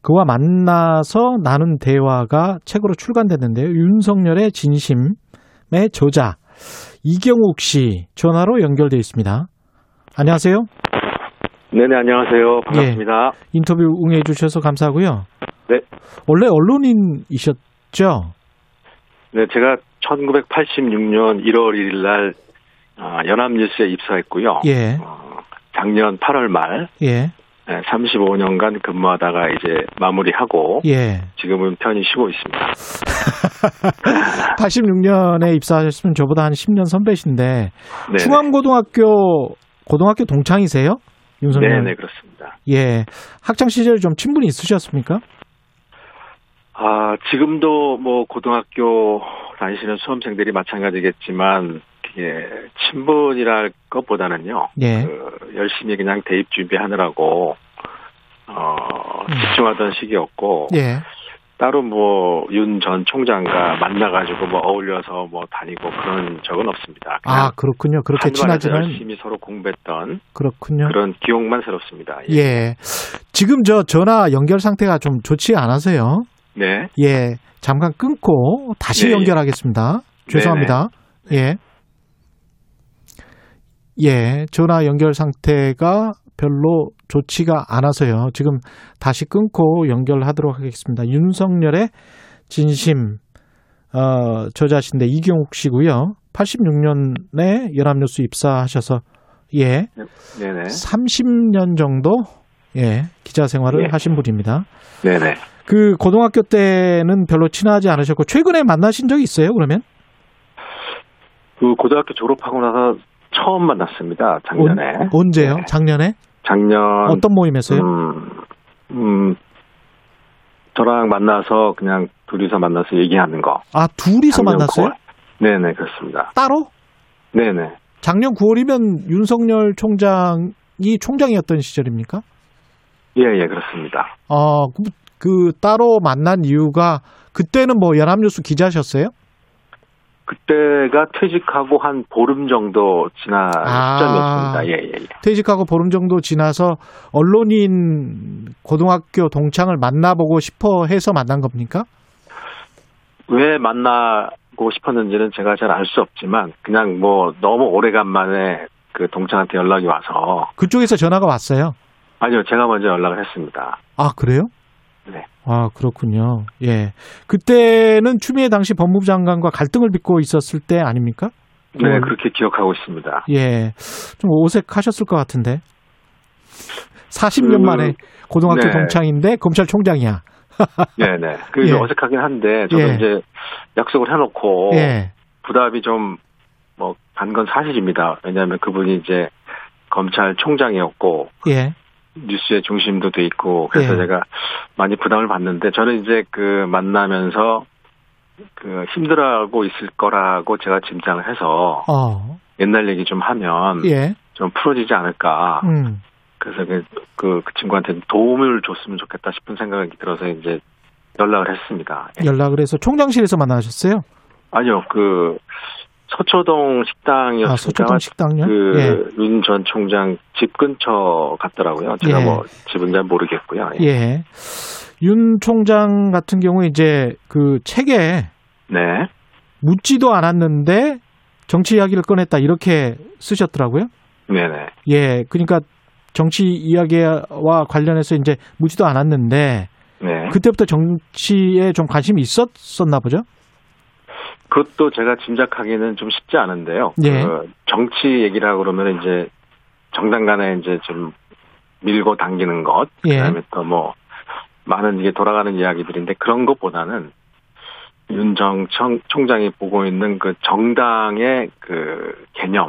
그와 만나서 나눈 대화가 책으로 출간됐는데요. 윤석열의 진심의 저자 이경욱 씨 전화로 연결돼 있습니다. 안녕하세요. 네네, 안녕하세요. 반갑습니다. 예, 인터뷰 응해 주셔서 감사하고요. 네. 원래 언론인이셨죠? 네, 제가 천구백팔십육 년 일월 일 일 날 연합뉴스에 입사했고요. 예. 어, 작년 팔월 말 예. 삼십오 년간 근무하다가 이제 마무리하고 예. 지금은 편히 쉬고 있습니다. 팔십육 년에 입사하셨으면 저보다 한 십 년 선배신데 네네. 충암고등학교 고등학교 동창이세요? 윤석열. 네, 네, 그렇습니다. 예, 학창 시절 좀 친분이 있으셨습니까? 아, 지금도 뭐 고등학교 다니시는 수험생들이 마찬가지겠지만, 예, 친분이랄 것보다는요, 예, 그 열심히 그냥 대입 준비하느라고 어, 집중하던 음. 시기였고, 예, 따로 뭐 윤 전 총장과 만나가지고 뭐 어울려서 뭐 다니고 그런 적은 없습니다. 아, 그렇군요. 그렇게 친하지만 열심히 서로 공부했던, 그렇군요, 그런 기억만 새롭습니다. 예. 예, 지금 저 전화 연결 상태가 좀 좋지 않아서요. 네. 예, 잠깐 끊고 다시 네, 연결하겠습니다. 예. 죄송합니다. 네네. 예, 예, 전화 연결 상태가 별로 좋지가 않아서요. 지금 다시 끊고 연결하도록 하겠습니다. 윤석열의 진심, 어, 저자신데 이경욱 씨고요. 팔십육 년에 연합뉴스 입사하셔서, 예, 네네, 삼십 년 정도, 예, 기자 생활을, 예, 하신 분입니다. 네네. 그 고등학교 때는 별로 친하지 않으셨고, 최근에 만나신 적이 있어요, 그러면? 그 고등학교 졸업하고 나서 처음 만났습니다, 작년에. 온, 언제요? 네. 작년에? 작년 어떤 모임에서요? 음, 음, 저랑 만나서 그냥 둘이서 만나서 얘기하는 거. 아, 둘이서 만났어요? 네네, 그렇습니다. 따로? 네네. 작년 구월이면 윤석열 총장이 총장이었던 시절입니까? 예예, 예, 그렇습니다. 어, 그, 그 따로 만난 이유가, 그때는 뭐 연합뉴스 기자셨어요? 그때가 퇴직하고 한 보름 정도 지난 시점이었습니다. 아, 예, 예, 예. 퇴직하고 보름 정도 지나서 언론인 고등학교 동창을 만나보고 싶어 해서 만난 겁니까? 왜 만나고 싶었는지는 제가 잘 알 수 없지만, 그냥 뭐 너무 오래간만에 그 동창한테 연락이 와서. 그쪽에서 전화가 왔어요? 아니요, 제가 먼저 연락을 했습니다. 아, 그래요? 네. 아, 그렇군요. 예. 그때는 추미애 당시 법무부 장관과 갈등을 빚고 있었을 때 아닙니까? 네, 음. 그렇게 기억하고 있습니다. 예. 좀 어색하셨을 것 같은데. 사십 년 음, 만에 고등학교 네, 동창인데 검찰총장이야. 네네. 네. 그게 예, 어색하긴 한데, 저는 예, 이제 약속을 해놓고, 예, 부담이 좀 뭐 간 건 사실입니다. 왜냐하면 그분이 이제 검찰총장이었고, 예, 뉴스의 중심도 돼 있고, 그래서 예, 제가 많이 부담을 받는데, 저는 이제 그 만나면서 그 힘들어하고 있을 거라고 제가 짐작을 해서, 어, 옛날 얘기 좀 하면 예, 좀 풀어지지 않을까. 음. 그래서 그, 그, 그 친구한테 도움을 줬으면 좋겠다 싶은 생각이 들어서 이제 연락을 했습니다. 예. 연락을 해서 총장실에서 만나셨어요? 아니요, 그 서초동 식당이었습니다. 아, 서초동 식당요? 그 윤 전 총장 집 근처 갔더라고요. 제가 예, 뭐 집은 잘 모르겠고요. 예. 예. 윤 총장 같은 경우에 이제 그 책에 네, 묻지도 않았는데 정치 이야기를 꺼냈다, 이렇게 쓰셨더라고요. 네네. 예. 그러니까 정치 이야기와 관련해서 이제 묻지도 않았는데, 네, 그때부터 정치에 좀 관심이 있었었나 보죠? 그것도 제가 짐작하기는 좀 쉽지 않은데요. 예. 그 정치 얘기라 그러면 이제 정당 간에 이제 좀 밀고 당기는 것, 예, 그다음에 또 뭐 많은 이게 돌아가는 이야기들인데, 그런 것보다는 윤 정 총장이 보고 있는 그 정당의 그 개념,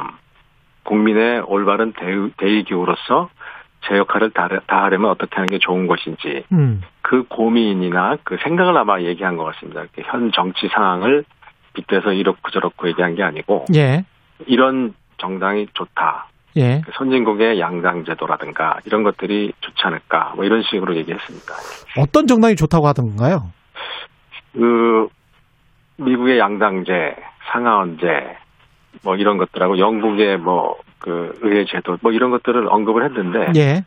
국민의 올바른 대의기구로서 제 역할을 다하려면 어떻게 하는 게 좋은 것인지, 음, 그 고민이나 그 생각을 아마 얘기한 것 같습니다. 현 정치 상황을 빗대서 이렇고 저렇고 얘기한 게 아니고, 예, 이런 정당이 좋다, 예, 선진국의 양당제도라든가 이런 것들이 좋지 않을까, 뭐 이런 식으로 얘기했습니다. 어떤 정당이 좋다고 하던가요? 그 미국의 양당제, 상하원제, 뭐 이런 것들하고 영국의 뭐 그 의회 제도, 뭐 이런 것들을 언급을 했는데, 예,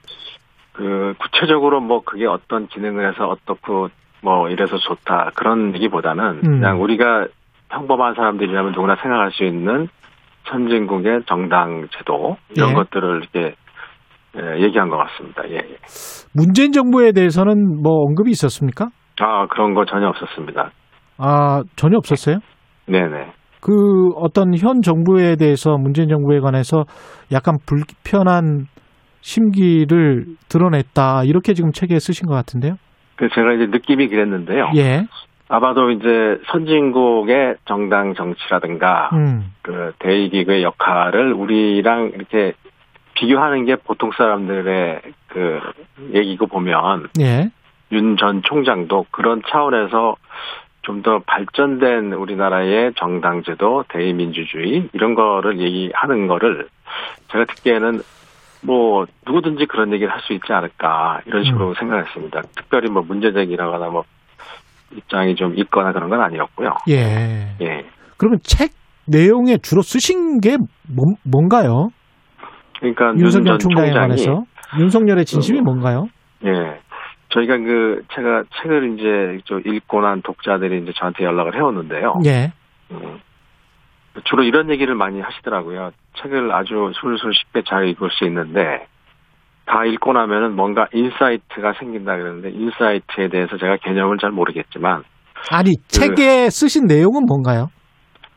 그 구체적으로 뭐 그게 어떤 기능을 해서 어떻고 뭐 이래서 좋다, 그런 얘기보다는 음, 그냥 우리가 평범한 사람들이라면 누구나 생각할 수 있는 선진국의 정당 제도, 이런 예, 것들을 이렇게 얘기한 것 같습니다. 예. 문재인 정부에 대해서는 뭐 언급이 있었습니까? 아, 그런 거 전혀 없었습니다. 아, 전혀 없었어요? 네네. 그 어떤 현 정부에 대해서, 문재인 정부에 관해서 약간 불편한 심기를 드러냈다, 이렇게 지금 책에 쓰신 것 같은데요? 그 제가 이제 느낌이 그랬는데요. 예. 아마도 이제 선진국의 정당 정치라든가, 음, 그 대의기구의 역할을 우리랑 이렇게 비교하는 게 보통 사람들의 그 얘기고 보면 예. 윤 전 총장도 그런 차원에서 좀 더 발전된 우리나라의 정당제도, 대의민주주의 이런 거를 얘기하는 거를 제가 듣기에는 뭐 누구든지 그런 얘기를 할 수 있지 않을까 이런 식으로 음. 생각했습니다. 특별히 뭐 문제제기라거나 뭐 입장이 좀 있거나 그런 건 아니었고요. 예. 예. 그러면 책 내용에 주로 쓰신 게 뭐, 뭔가요? 그러니까 윤석열 총장에 관해서 윤석열의 진심이 어, 뭔가요? 예. 저희가 그 제가 책을 이제 좀 읽고 난 독자들이 이제 저한테 연락을 해오는데요. 예. 음, 주로 이런 얘기를 많이 하시더라고요. 책을 아주 술술 쉽게 잘 읽을 수 있는데 다 읽고 나면은 뭔가 인사이트가 생긴다 그러는데 인사이트에 대해서 제가 개념을 잘 모르겠지만 아니 그, 책에 쓰신 내용은 뭔가요?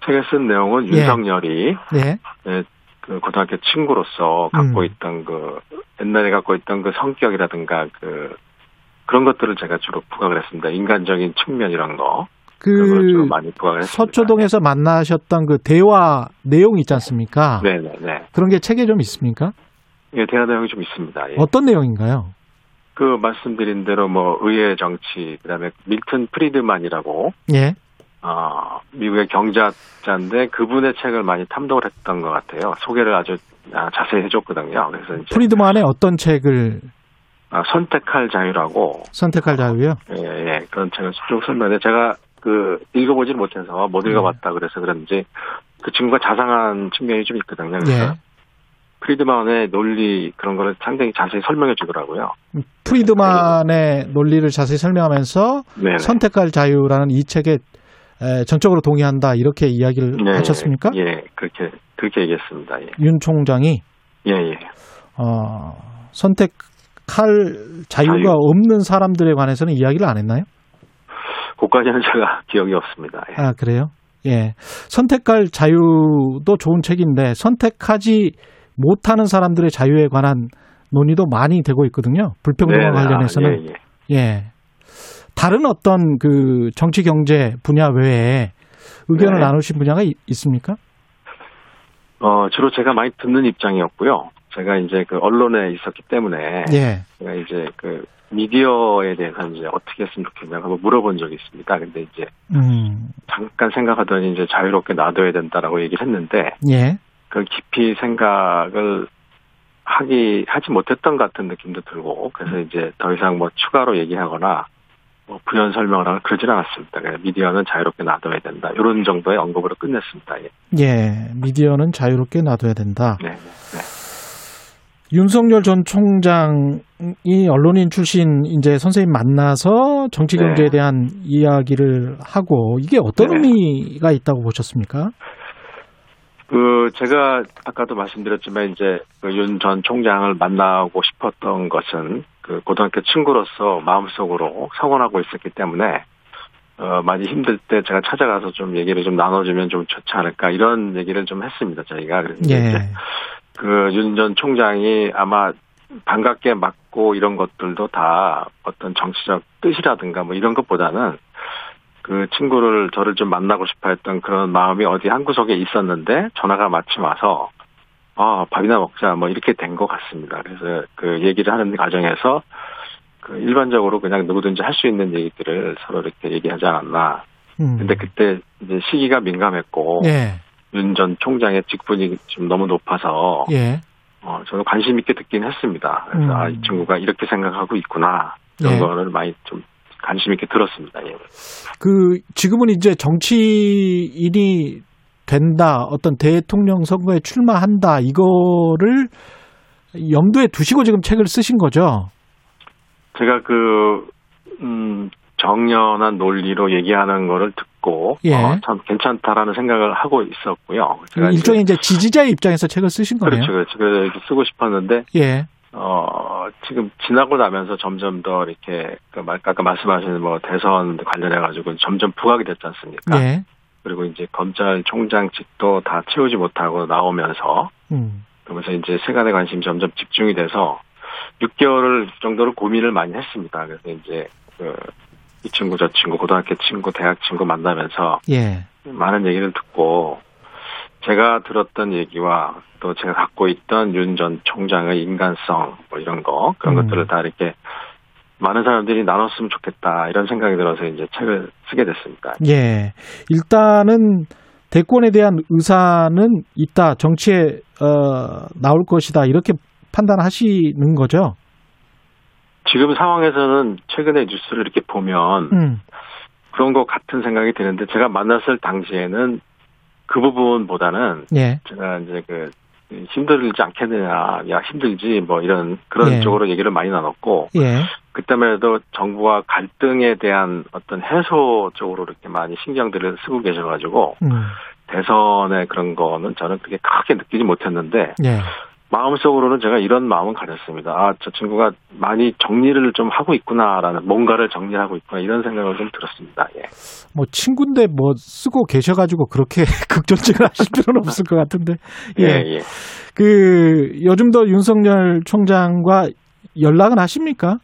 책에 쓴 내용은 예. 윤석열이 예. 예, 그 고등학교 친구로서 갖고 음. 있던 그 옛날에 갖고 있던 그 성격이라든가 그 그런 것들을 제가 주로 부각을 했습니다. 인간적인 측면 이런 거. 그 그런 걸 주로 많이 부각을 했습니다. 서초동에서 만나셨던 그 대화 내용 있지 않습니까? 네네네. 그런 게 책에 좀 있습니까? 예, 대화 내용이 좀 있습니다. 예. 어떤 내용인가요? 그 말씀드린 대로 뭐 의회 정치 그다음에 밀턴 프리드만이라고. 예. 어, 미국의 경제학자인데 그분의 책을 많이 탐독을 했던 것 같아요. 소개를 아주 자세히 해줬거든요. 그래서 이제 프리드만의 어떤 책을 아, 선택할 자유라고 선택할 자유요? 예, 예. 그런 책을 쭉 설명해. 제가 그 읽어보지 못해서 못 읽어봤다 그래서 그런지 그 친구가 자상한 측면이 좀 있거든요. 그래서 예. 프리드만의 논리 그런 거를 상당히 자세히 설명해 주더라고요. 프리드만의 논리를 자세히 설명하면서 네네. 선택할 자유라는 이 책에 에, 전적으로 동의한다 이렇게 이야기를 네, 하셨습니까? 예, 그렇게 그렇게 얘기했습니다. 예. 윤 총장이 예, 예. 어, 선택할 자유가 자유. 없는 사람들에 관해서는 이야기를 안 했나요? 그까지는 제가 기억이 없습니다. 예. 아 그래요? 예, 선택할 자유도 좋은 책인데 선택하지 못하는 사람들의 자유에 관한 논의도 많이 되고 있거든요. 불평등과 네, 관련해서는 아, 예. 예. 예. 다른 어떤 그 정치 경제 분야 외에 의견을 네. 나누신 분야가 있습니까? 어, 주로 제가 많이 듣는 입장이었고요. 제가 이제 그 언론에 있었기 때문에 예. 제가 이제 그 미디어에 대해서 이제 어떻게 했으면 좋겠냐 한번 물어본 적이 있습니다. 근데 이제 음. 잠깐 생각하더니 이제 자유롭게 놔둬야 된다라고 얘기를 했는데 예. 그 깊이 생각을 하기 하지 못했던 것 같은 느낌도 들고 그래서 이제 더 이상 뭐 추가로 얘기하거나 뭐 부연 설명을 하거나 그러진 않았습니다. 미디어는 자유롭게 놔둬야 된다. 이런 정도의 언급으로 끝냈습니다. 예, 예 미디어는 자유롭게 놔둬야 된다. 네, 네. 윤석열 전 총장이 언론인 출신 이제 선생님 만나서 정치 경제에 네. 대한 이야기를 하고 이게 어떤 네. 의미가 있다고 보셨습니까? 그 제가 아까도 말씀드렸지만 이제 그 윤 전 총장을 만나고 싶었던 것은 그 고등학교 친구로서 마음속으로 성원하고 있었기 때문에 어 많이 힘들 때 제가 찾아가서 좀 얘기를 좀 나눠주면 좀 좋지 않을까 이런 얘기를 좀 했습니다 저희가. 그래서 예. 이제 그 윤 전 총장이 아마 반갑게 맞고 이런 것들도 다 어떤 정치적 뜻이라든가 뭐 이런 것보다는. 그 친구를 저를 좀 만나고 싶어했던 그런 마음이 어디 한 구석에 있었는데 전화가 마침 와서 아 밥이나 먹자 뭐 이렇게 된 것 같습니다. 그래서 그 얘기를 하는 과정에서 그 일반적으로 그냥 누구든지 할 수 있는 얘기들을 서로 이렇게 얘기하지 않았나. 음. 근데 그때 이제 시기가 민감했고 예. 윤 전 총장의 직분이 좀 너무 높아서 예. 어 저는 관심 있게 듣긴 했습니다. 그래서 음. 아, 이 친구가 이렇게 생각하고 있구나 이런 예. 거를 많이 좀. 관심 있게 들었습니다. 예. 그 지금은 이제 정치인이 된다, 어떤 대통령 선거에 출마한다 이거를 염두에 두시고 지금 책을 쓰신 거죠? 제가 그 음, 정연한 논리로 얘기하는 거를 듣고 예. 어, 참 괜찮다라는 생각을 하고 있었고요. 제가 일종의 이제, 이제 지지자의 입장에서 책을 쓰신 거네요. 그렇죠, 그렇죠. 그래서 이렇게 쓰고 싶었는데. 예. 어, 지금 지나고 나면서 점점 더 이렇게, 그, 아까 말씀하신 뭐 대선 관련해가지고 점점 부각이 됐지 않습니까? 예. 그리고 이제 검찰총장직도 다 채우지 못하고 나오면서, 음. 그러면서 이제 세간의 관심이 점점 집중이 돼서 육 개월 정도로 고민을 많이 했습니다. 그래서 이제, 그, 이 친구, 저 친구, 고등학교 친구, 대학 친구 만나면서, 예. 많은 얘기를 듣고, 제가 들었던 얘기와 또 제가 갖고 있던 윤 전 총장의 인간성 뭐 이런 거 그런 음. 것들을 다 이렇게 많은 사람들이 나눴으면 좋겠다 이런 생각이 들어서 이제 책을 쓰게 됐습니다. 예, 일단은 대권에 대한 의사는 있다, 정치에 어, 나올 것이다 이렇게 판단하시는 거죠? 지금 상황에서는 최근에 뉴스를 이렇게 보면 음. 그런 것 같은 생각이 드는데 제가 만났을 당시에는 그 부분보다는 예. 제가 이제 그 힘들지 않겠느냐, 야 힘들지 뭐 이런 그런 예. 쪽으로 얘기를 많이 나눴고 예. 그때만해도 정부와 갈등에 대한 어떤 해소 쪽으로 이렇게 많이 신경들을 쓰고 계셔가지고 음. 대선의 그런 거는 저는 그렇게 크게 느끼지 못했는데 예. 마음속으로는 제가 이런 마음은 가졌습니다. 아, 저 친구가 많이 정리를 좀 하고 있구나라는, 뭔가를 정리하고 있구나 이런 생각을 좀 들었습니다. 예. 뭐 친구인데 뭐 쓰고 계셔가지고 그렇게 극존칭을 하실 필요는 없을 것 같은데. 예. 예, 예. 그 요즘도 윤석열 총장과 연락은 하십니까?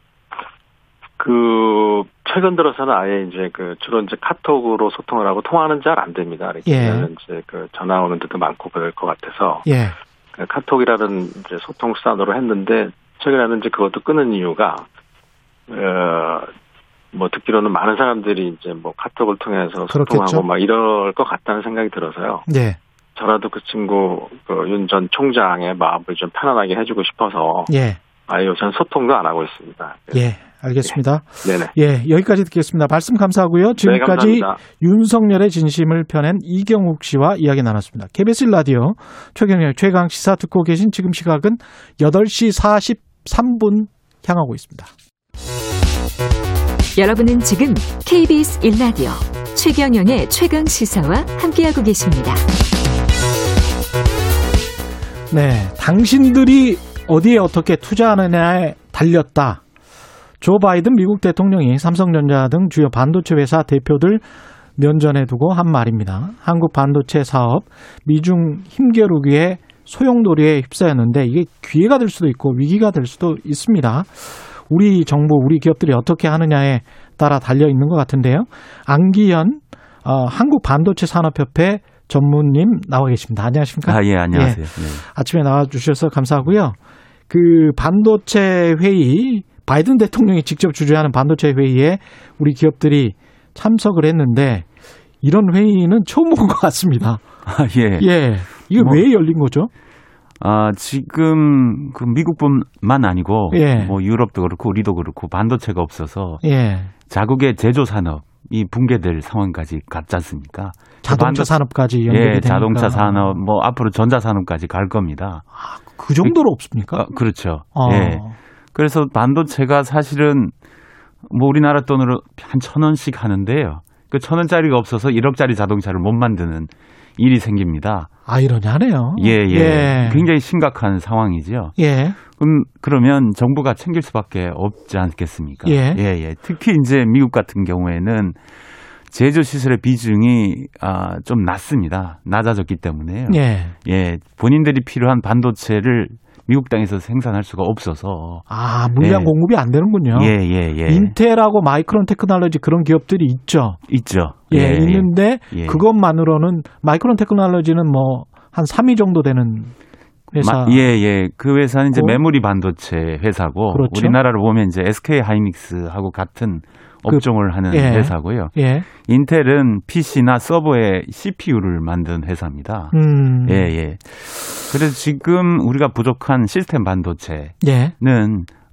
그 최근 들어서는 아예 이제 그 주로 이제 카톡으로 소통을 하고 통화는 잘 안 됩니다. 이렇게 예. 이제 그 전화 오는 데도 많고 그럴 것 같아서. 예. 카톡이라는 이제 소통 수단으로 했는데 최근에는 이제 그것도 끊은 이유가 어, 뭐 듣기로는 많은 사람들이 이제 뭐 카톡을 통해서 소통하고 그렇겠죠. 막 이럴 것 같다는 생각이 들어서요. 네. 저라도 그 친구 그 윤 전 총장의 마음을 좀 편안하게 해주고 싶어서 예. 아예 요새는 소통도 안 하고 있습니다. 예, 알겠습니다. 예. 네네. 예, 여기까지 듣겠습니다. 말씀 감사하고요. 지금까지 네, 윤석열의 진심을 펴낸 이경욱 씨와 이야기 나눴습니다. 케이비에스 일 라디오 최경영 최강시사 듣고 계신 지금 시각은 여덟 시 사십삼 분 향하고 있습니다. 여러분은 지금 케이비에스 일 라디오 최경영의 최강시사와 함께하고 계십니다. 네, 당신들이 어디에 어떻게 투자하느냐에 달렸다. 조 바이든 미국 대통령이 삼성전자 등 주요 반도체 회사 대표들 면전에 두고 한 말입니다. 한국 반도체 사업, 미중 힘겨루기에 소용돌이에 휩싸였는데 이게 기회가 될 수도 있고 위기가 될 수도 있습니다. 우리 정부, 우리 기업들이 어떻게 하느냐에 따라 달려 있는 것 같은데요. 안기현 어, 한국 반도체 산업협회 전문님 나와 계십니다. 안녕하십니까? 아, 예, 안녕하세요. 예. 아침에 나와 주셔서 감사하고요. 그 반도체 회의, 바이든 대통령이 직접 주재하는 반도체 회의에 우리 기업들이 참석을 했는데 이런 회의는 처음 본 것 같습니다. 아, 예. 예. 이게 뭐, 왜 열린 거죠? 아, 지금 그 미국뿐만 아니고 예. 뭐 유럽도 그렇고 우리도 그렇고 반도체가 없어서 예. 자국의 제조 산업 이 붕괴될 상황까지 갔지 않습니까? 자동차 반도... 산업까지 연결이 되니까. 예, 자동차 산업, 뭐 앞으로 전자 산업까지 갈 겁니다. 아, 그 정도로 그, 없습니까? 아, 그렇죠. 아. 예. 그래서 반도체가 사실은 뭐 우리나라 돈으로 한 천 원씩 하는데요. 그 천 원짜리가 없어서 일억짜리 자동차를 못 만드는 일이 생깁니다. 아이러니하네요. 예, 예, 예. 굉장히 심각한 상황이죠. 예. 그럼 그러면 정부가 챙길 수밖에 없지 않겠습니까? 예, 예. 예. 특히 이제 미국 같은 경우에는 제조 시설의 비중이 아, 좀 낮습니다. 낮아졌기 때문에요. 예. 예. 본인들이 필요한 반도체를 미국 땅에서 생산할 수가 없어서 아 물량 예. 공급이 안 되는군요. 예예예. 예, 예. 인텔하고 마이크론 테크놀로지 그런 기업들이 있죠. 있죠. 예, 예 있는데 예. 그것만으로는 마이크론 테크놀로지는 뭐 한 삼 위 정도 되는 회사. 예예. 예. 그 회사는 이제 메모리 반도체 회사고 그렇죠? 우리나라로 보면 이제 에스케이 하이닉스하고 같은 그, 업종을 하는 예. 회사고요. 예. 인텔은 피시나 서버에 씨피유를 만든 회사입니다. 음. 예, 예. 그래서 지금 우리가 부족한 시스템 반도체는 예.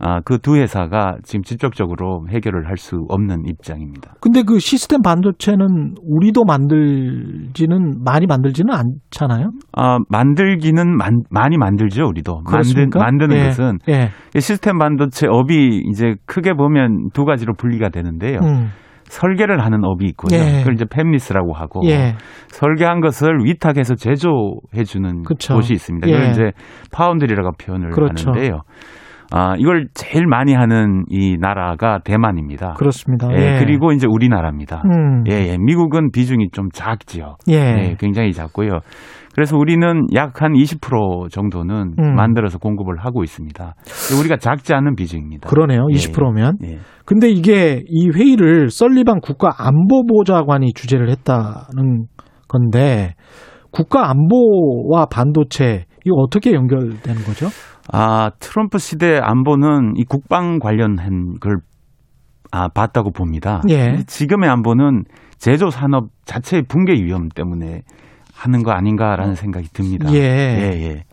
아, 그 두 회사가 지금 직접적으로 해결을 할 수 없는 입장입니다. 근데 그 시스템 반도체는 우리도 만들지는 많이 만들지는 않잖아요. 아 만들기는 만, 많이 만들죠 우리도. 그렇습니까? 만드, 만드는 예. 것은 예. 시스템 반도체 업이 이제 크게 보면 두 가지로 분리가 되는데요. 음. 설계를 하는 업이 있고요. 예. 그걸 이제 팹리스라고 하고 예. 설계한 것을 위탁해서 제조해주는 그쵸. 곳이 있습니다. 그걸 예. 이제 파운드리라고 표현을 그렇죠. 하는데요. 아, 이걸 제일 많이 하는 이 나라가 대만입니다. 그렇습니다. 예, 예. 그리고 이제 우리나라입니다. 음. 예, 예. 미국은 비중이 좀 작죠. 예. 예, 굉장히 작고요. 그래서 우리는 약 한 이십 퍼센트 정도는 음. 만들어서 공급을 하고 있습니다. 우리가 작지 않은 비중입니다. 그러네요. 이십 퍼센트면. 예. 근데 이게 이 회의를 설리반 국가안보보좌관이 주재를 했다는 건데 국가 안보와 반도체 이거 어떻게 연결되는 거죠? 아, 트럼프 시대 안보는 이 국방 관련한 걸 아, 봤다고 봅니다. 예. 지금의 안보는 제조 산업 자체의 붕괴 위험 때문에 하는 거 아닌가라는 생각이 듭니다. 예. 예, 예.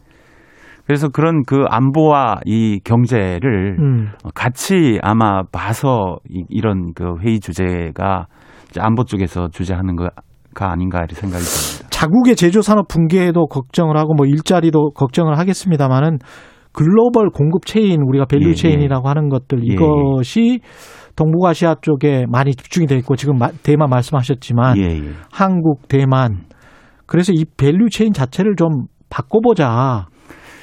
그래서 그런 그 안보와 이 경제를 음. 같이 아마 봐서 이, 이런 그 회의 주제가 안보 쪽에서 주제하는 거가 아닌가 이런 생각이 듭니다. 자국의 제조 산업 붕괴에도 걱정을 하고 뭐 일자리도 걱정을 하겠습니다만은 글로벌 공급 체인 우리가 밸류 예, 체인이라고 예. 하는 것들 이것이 예. 동북아시아 쪽에 많이 집중이 돼 있고 지금 대만 말씀하셨지만 예, 예. 한국, 대만 그래서 이 밸류 체인 자체를 좀 바꿔보자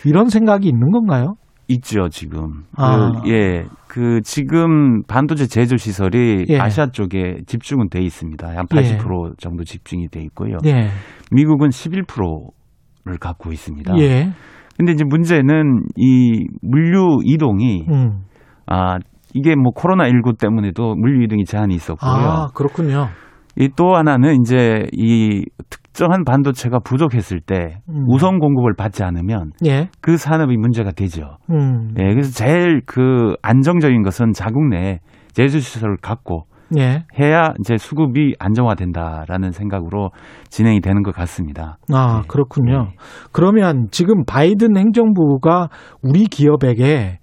이런 생각이 있는 건가요? 있죠 지금. 아. 그, 예, 그 지금 반도체 제조 시설이 예. 아시아 쪽에 집중은 돼 있습니다. 한 팔십 퍼센트 예. 정도 집중이 돼 있고요. 예. 미국은 십일 퍼센트를 갖고 있습니다. 예. 근데 이제 문제는 이 물류 이동이 음. 아 이게 뭐 코로나십구 때문에도 물류 이동이 제한이 있었고요. 아 그렇군요. 이 또 하나는 이제 이 특정한 반도체가 부족했을 때 음. 우선 공급을 받지 않으면 예. 그 산업이 문제가 되죠. 음. 예, 그래서 제일 그 안정적인 것은 자국 내에 제조 시설을 갖고 예. 해야 이제 수급이 안정화된다라는 생각으로 진행이 되는 것 같습니다. 아 네. 그렇군요. 네. 그러면 지금 바이든 행정부가 우리 기업에게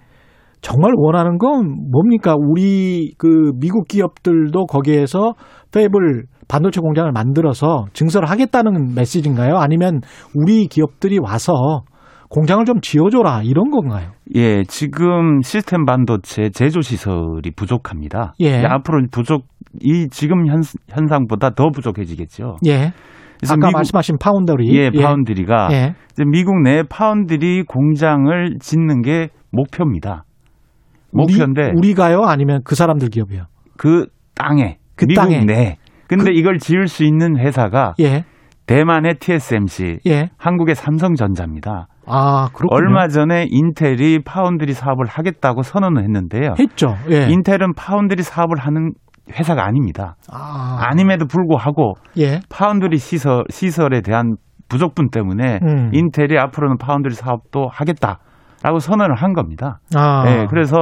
정말 원하는 건 뭡니까? 우리 그 미국 기업들도 거기에서 팹을 반도체 공장을 만들어서 증설을 하겠다는 메시지인가요? 아니면 우리 기업들이 와서 공장을 좀 지어줘라 이런 건가요? 예, 지금 시스템 반도체 제조 시설이 부족합니다. 예, 앞으로 부족 이 지금 현, 현상보다 더 부족해지겠죠. 예, 그래서 아까 미국, 말씀하신 파운드리, 예, 파운드리가 예. 이제 미국 내 파운드리 공장을 짓는 게 목표입니다. 목표인데 우리, 우리가요? 아니면 그 사람들 기업이요? 그 땅에 그 미국 땅에. 내. 근데 그, 이걸 지을 수 있는 회사가 예. 대만의 티에스엠씨, 예. 한국의 삼성전자입니다. 아, 그렇군요. 얼마 전에 인텔이 파운드리 사업을 하겠다고 선언을 했는데요. 했죠. 예. 인텔은 파운드리 사업을 하는 회사가 아닙니다. 아. 아님에도 불구하고 예. 파운드리 시설, 시설에 대한 부족분 때문에 음. 인텔이 앞으로는 파운드리 사업도 하겠다라고 선언을 한 겁니다. 아. 예, 그래서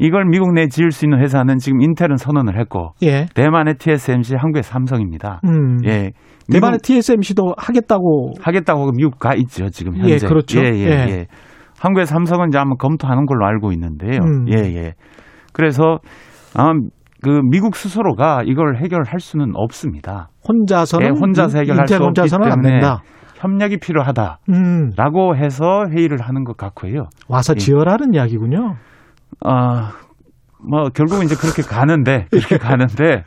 이걸 미국 내 지을 수 있는 회사는 지금 인텔은 선언을 했고 예. 대만의 티에스엠씨, 한국의 삼성입니다. 음. 예. 대만의 티에스엠씨도 하겠다고 하겠다고 하고 미국 가 있죠 지금 현재. 예, 그렇죠. 예, 예, 예. 예. 한국의 삼성은 이제 아마 검토하는 걸로 알고 있는데요. 음. 예, 예. 그래서 아마 그 미국 스스로가 이걸 해결할 수는 없습니다. 혼자서는 예, 혼자서 해결할 수 없기 때문에 안 된다. 협력이 필요하다라고 음. 해서 회의를 하는 것 같고요. 와서 예. 지어라는 이야기군요. 아, 뭐 결국은 이제 그렇게 가는데 그렇게 가는데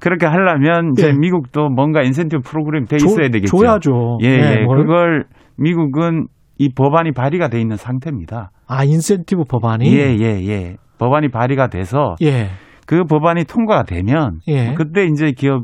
그렇게 하려면 이제 예. 미국도 뭔가 인센티브 프로그램 돼 있어야 되겠죠. 줘야죠. 예, 네, 예. 그걸 미국은 이 법안이 발의가 돼 있는 상태입니다. 아, 인센티브 법안이? 예, 예, 예. 법안이 발의가 돼서 예. 그 법안이 통과가 되면 예. 그때 이제 기업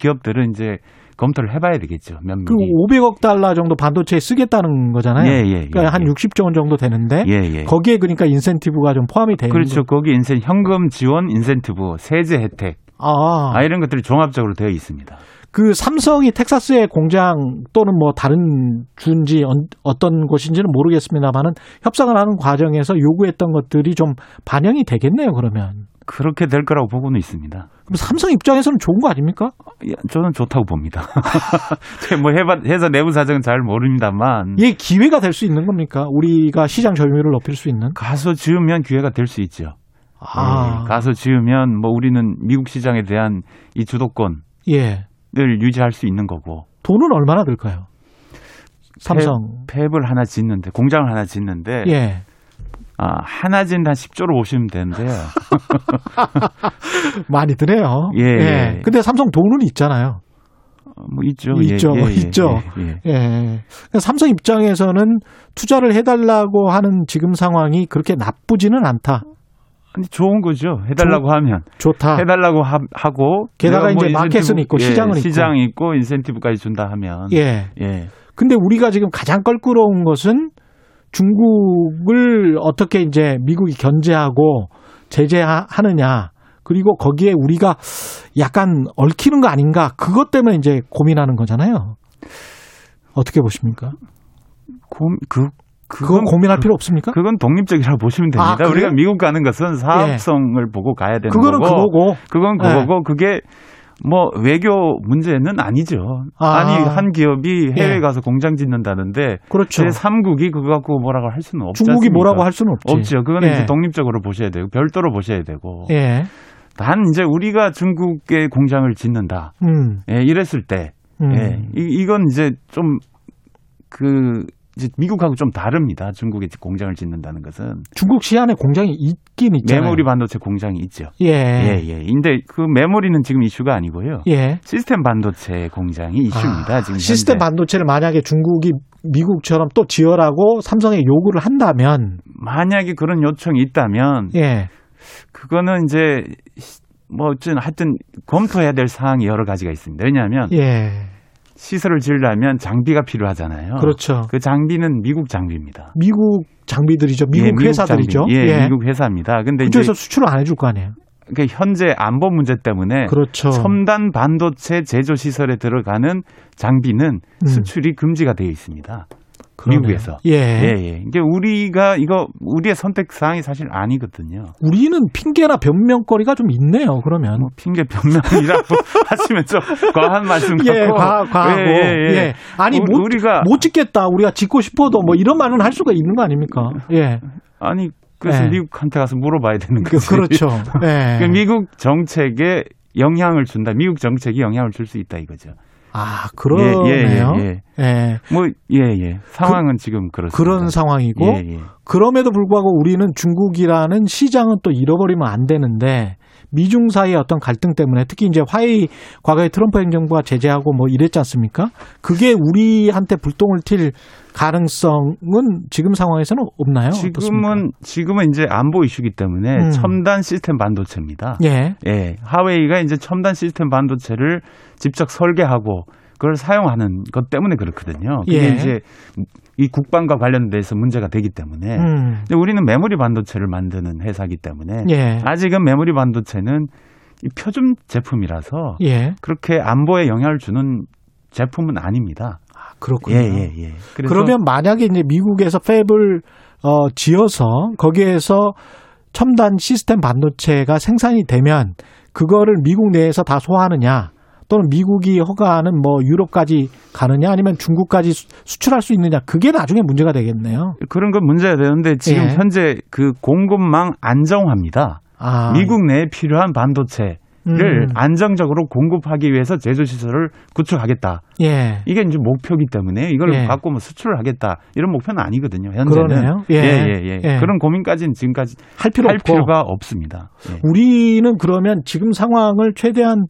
기업들은 이제 검토를 해봐야 되겠죠. 면밀히. 그 오백억 달러 정도 반도체에 쓰겠다는 거잖아요. 예, 예, 예, 그러니까 예. 한 육십조 원 정도 되는데 예, 예. 거기에 그러니까 인센티브가 좀 포함이 되는 거죠. 그렇죠. 거. 거기 인센 현금 지원 인센티브, 세제 혜택, 아. 아, 이런 것들이 종합적으로 되어 있습니다. 그 삼성이 텍사스의 공장 또는 뭐 다른 주인지 어떤 곳인지는 모르겠습니다만은 협상을 하는 과정에서 요구했던 것들이 좀 반영이 되겠네요. 그러면. 그렇게 될 거라고 보고는 있습니다. 그럼 삼성 입장에서는 좋은 거 아닙니까? 저는 좋다고 봅니다. 뭐 해봐, 해서 내부 사정은 잘 모릅니다만. 이게 기회가 될 수 있는 겁니까? 우리가 시장 점유율을 높일 수 있는? 가서 지으면 기회가 될 수 있죠. 아. 네, 가서 지으면 뭐 우리는 미국 시장에 대한 이 주도권을 예. 유지할 수 있는 거고. 돈은 얼마나 들까요? 삼성. 팹을 하나 짓는데, 공장을 하나 짓는데. 예. 아, 하나 진단 십조로 보시면 되는데요. 많이 드네요. 예. 예. 근데 삼성 돈은 있잖아요. 뭐 있죠. 있죠. 예, 뭐 예, 있죠. 예. 예. 예. 삼성 입장에서는 투자를 해달라고 하는 지금 상황이 그렇게 나쁘지는 않다. 아니, 좋은 거죠. 해달라고 조, 하면. 좋다. 해달라고 하, 하고. 게다가 이제 뭐 마켓은 있고 예, 시장은 있고. 시장 있고 인센티브까지 준다 하면. 예. 예. 근데 우리가 지금 가장 껄끄러운 것은 중국을 어떻게 이제 미국이 견제하고 제재하느냐. 그리고 거기에 우리가 약간 얽히는 거 아닌가. 그것 때문에 이제 고민하는 거잖아요. 어떻게 보십니까? 고, 그, 그건, 그건 고민할 필요 없습니까? 그건 독립적이라고 보시면 됩니다. 아, 우리가 미국 가는 것은 사업성을 예. 보고 가야 되는 그거는 거고. 그거고. 그건 그거고. 예. 그게 뭐 외교 문제는 아니죠. 아. 아니 한 기업이 해외 가서 예. 공장 짓는다는데 그렇죠. 제삼국이 그거 갖고 뭐라고 할 수는 없지 중국이 않습니까? 뭐라고 할 수는 없지. 없죠. 그거는 예. 이제 독립적으로 보셔야 되고 별도로 보셔야 되고. 예. 단 이제 우리가 중국의 공장을 짓는다. 음. 예, 이랬을 때 음. 예, 이, 이건 이제 좀 그 이제 미국하고 좀 다릅니다. 중국에 공장을 짓는다는 것은 중국 시안에 공장이 있긴 있잖아요. 메모리 반도체 공장이 있죠. 예, 예, 예. 근데 그 메모리는 지금 이슈가 아니고요. 예, 시스템 반도체 공장이 이슈입니다. 아, 지금 시스템 현재. 반도체를 만약에 중국이 미국처럼 또 지어라고 삼성에 요구를 한다면 만약에 그런 요청이 있다면 예. 그거는 이제 뭐 어쨌든 하여튼 검토해야 될 사항이 여러 가지가 있습니다. 왜냐하면 예. 시설을 지으려면 장비가 필요하잖아요. 그렇죠. 그 장비는 미국 장비입니다. 미국 장비들이죠. 미국, 예, 미국 회사들이죠. 장비. 예, 예, 미국 회사입니다. 근데 그쪽에서 이제 수출을 안 해줄 거 아니에요. 그러니까 현재 안보 문제 때문에 그렇죠. 첨단 반도체 제조 시설에 들어가는 장비는 음. 수출이 금지가 되어 있습니다. 그러네요. 미국에서. 예. 예, 예. 이게 우리가 이거 우리의 선택 사항이 사실 아니거든요. 우리는 핑계나 변명거리가 좀 있네요. 그러면 뭐 핑계 변명이라고 하시면 좀 과한 말씀 같고. 예, 과, 과하고. 예, 예, 예. 예. 아니 우, 못, 우리가 못 짓겠다. 우리가 짓고 싶어도 뭐 이런 말은 할 수가 있는 거 아닙니까? 예. 아니 그래서 예. 미국한테 가서 물어봐야 되는 거지. 그렇죠. 예. 그러니까 미국 정책에 영향을 준다. 미국 정책이 영향을 줄 수 있다 이거죠. 아, 그러네요. 예, 예, 예. 예. 뭐, 예, 예. 상황은 그, 지금 그렇습니다. 그런 상황이고, 예, 예. 그럼에도 불구하고 우리는 중국이라는 시장은 또 잃어버리면 안 되는데, 미중 사이의 어떤 갈등 때문에 특히 이제 화웨이 과거에 트럼프 행정부가 제재하고 뭐 이랬지 않습니까? 그게 우리한테 불똥을 튈 가능성은 지금 상황에서는 없나요? 지금은 어떻습니까? 지금은 이제 안보 이슈기 때문에 음. 첨단 시스템 반도체입니다. 예. 예. 화웨이가 이제 첨단 시스템 반도체를 직접 설계하고 그걸 사용하는 것 때문에 그렇거든요. 그게 예. 이제 이 국방과 관련돼서 문제가 되기 때문에 음. 근데 우리는 메모리 반도체를 만드는 회사이기 때문에 예. 아직은 메모리 반도체는 표준 제품이라서 예. 그렇게 안보에 영향을 주는 제품은 아닙니다. 아, 그렇군요. 예, 예, 예. 그러면 만약에 이제 미국에서 팹을 어, 지어서 거기에서 첨단 시스템 반도체가 생산이 되면 그거를 미국 내에서 다 소화하느냐? 또는 미국이 허가하는 뭐 유럽까지 가느냐 아니면 중국까지 수출할 수 있느냐 그게 나중에 문제가 되겠네요. 그런 건 문제가 되는데 지금 예. 현재 그 공급망 안정화입니다. 아. 미국 내에 필요한 반도체를 음. 안정적으로 공급하기 위해서 제조 시설을 구축하겠다. 예. 이게 이제 목표이기 때문에 이걸 예. 갖고 뭐 수출을 하겠다 이런 목표는 아니거든요. 현재는. 그러네요. 예. 예, 예, 예. 예. 그런 고민까지는 지금까지 할, 필요 할 필요가 없습니다. 예. 우리는 그러면 지금 상황을 최대한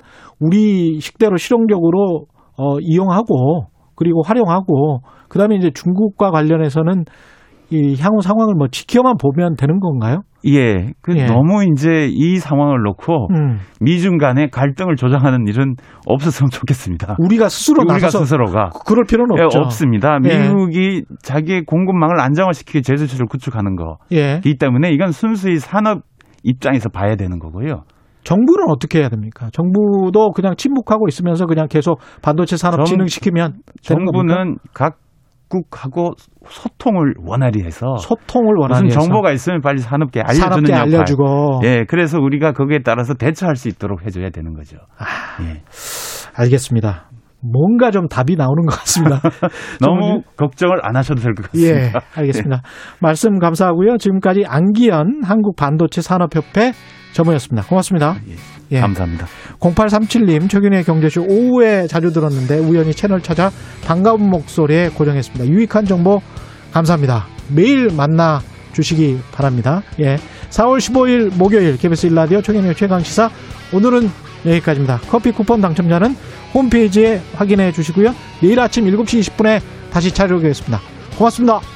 우리 식대로 실용적으로 어, 이용하고 그리고 활용하고 그다음에 이제 중국과 관련해서는 이 향후 상황을 뭐 지켜만 보면 되는 건가요? 예. 그 예. 너무 이제 이 상황을 놓고 음. 미중 간의 갈등을 조장하는 일은 없었으면 좋겠습니다. 우리가 스스로 우리가 나서서 스스로가 그럴 필요는 없죠. 예, 없습니다. 예. 미국이 자기의 공급망을 안정화시키기 제조체를 구축하는 거기 예. 때문에 이건 순수히 산업 입장에서 봐야 되는 거고요. 정부는 어떻게 해야 됩니까? 정부도 그냥 침묵하고 있으면서 그냥 계속 반도체 산업 진흥시키면 되는 겁니까? 정부는 각 국하고 소통을 원활히 해서 소통을 원활히 무슨 정보가 해서. 있으면 빨리 산업계 알려주는 산업계 알려주고 예, 그래서 우리가 거기에 따라서 대처할 수 있도록 해줘야 되는 거죠. 아, 예. 알겠습니다. 뭔가 좀 답이 나오는 것 같습니다. 너무 걱정을 안 하셔도 될 것 같습니다. 예, 알겠습니다. 예. 말씀 감사하고요. 지금까지 안기현 한국반도체산업협회 전무였습니다. 고맙습니다. 예, 예. 감사합니다. 공팔삼칠님 최근의 경제쇼 오후에 자주 들었는데 우연히 채널 찾아 반가운 목소리에 고정했습니다. 유익한 정보 감사합니다. 매일 만나 주시기 바랍니다. 예, 사월 십오일 목요일 케이비에스 일 라디오 최경영 최강시사 오늘은 여기까지입니다. 커피 쿠폰 당첨자는 홈페이지에 확인해 주시고요. 내일 아침 일곱시 이십분에 다시 찾아오겠습니다. 고맙습니다.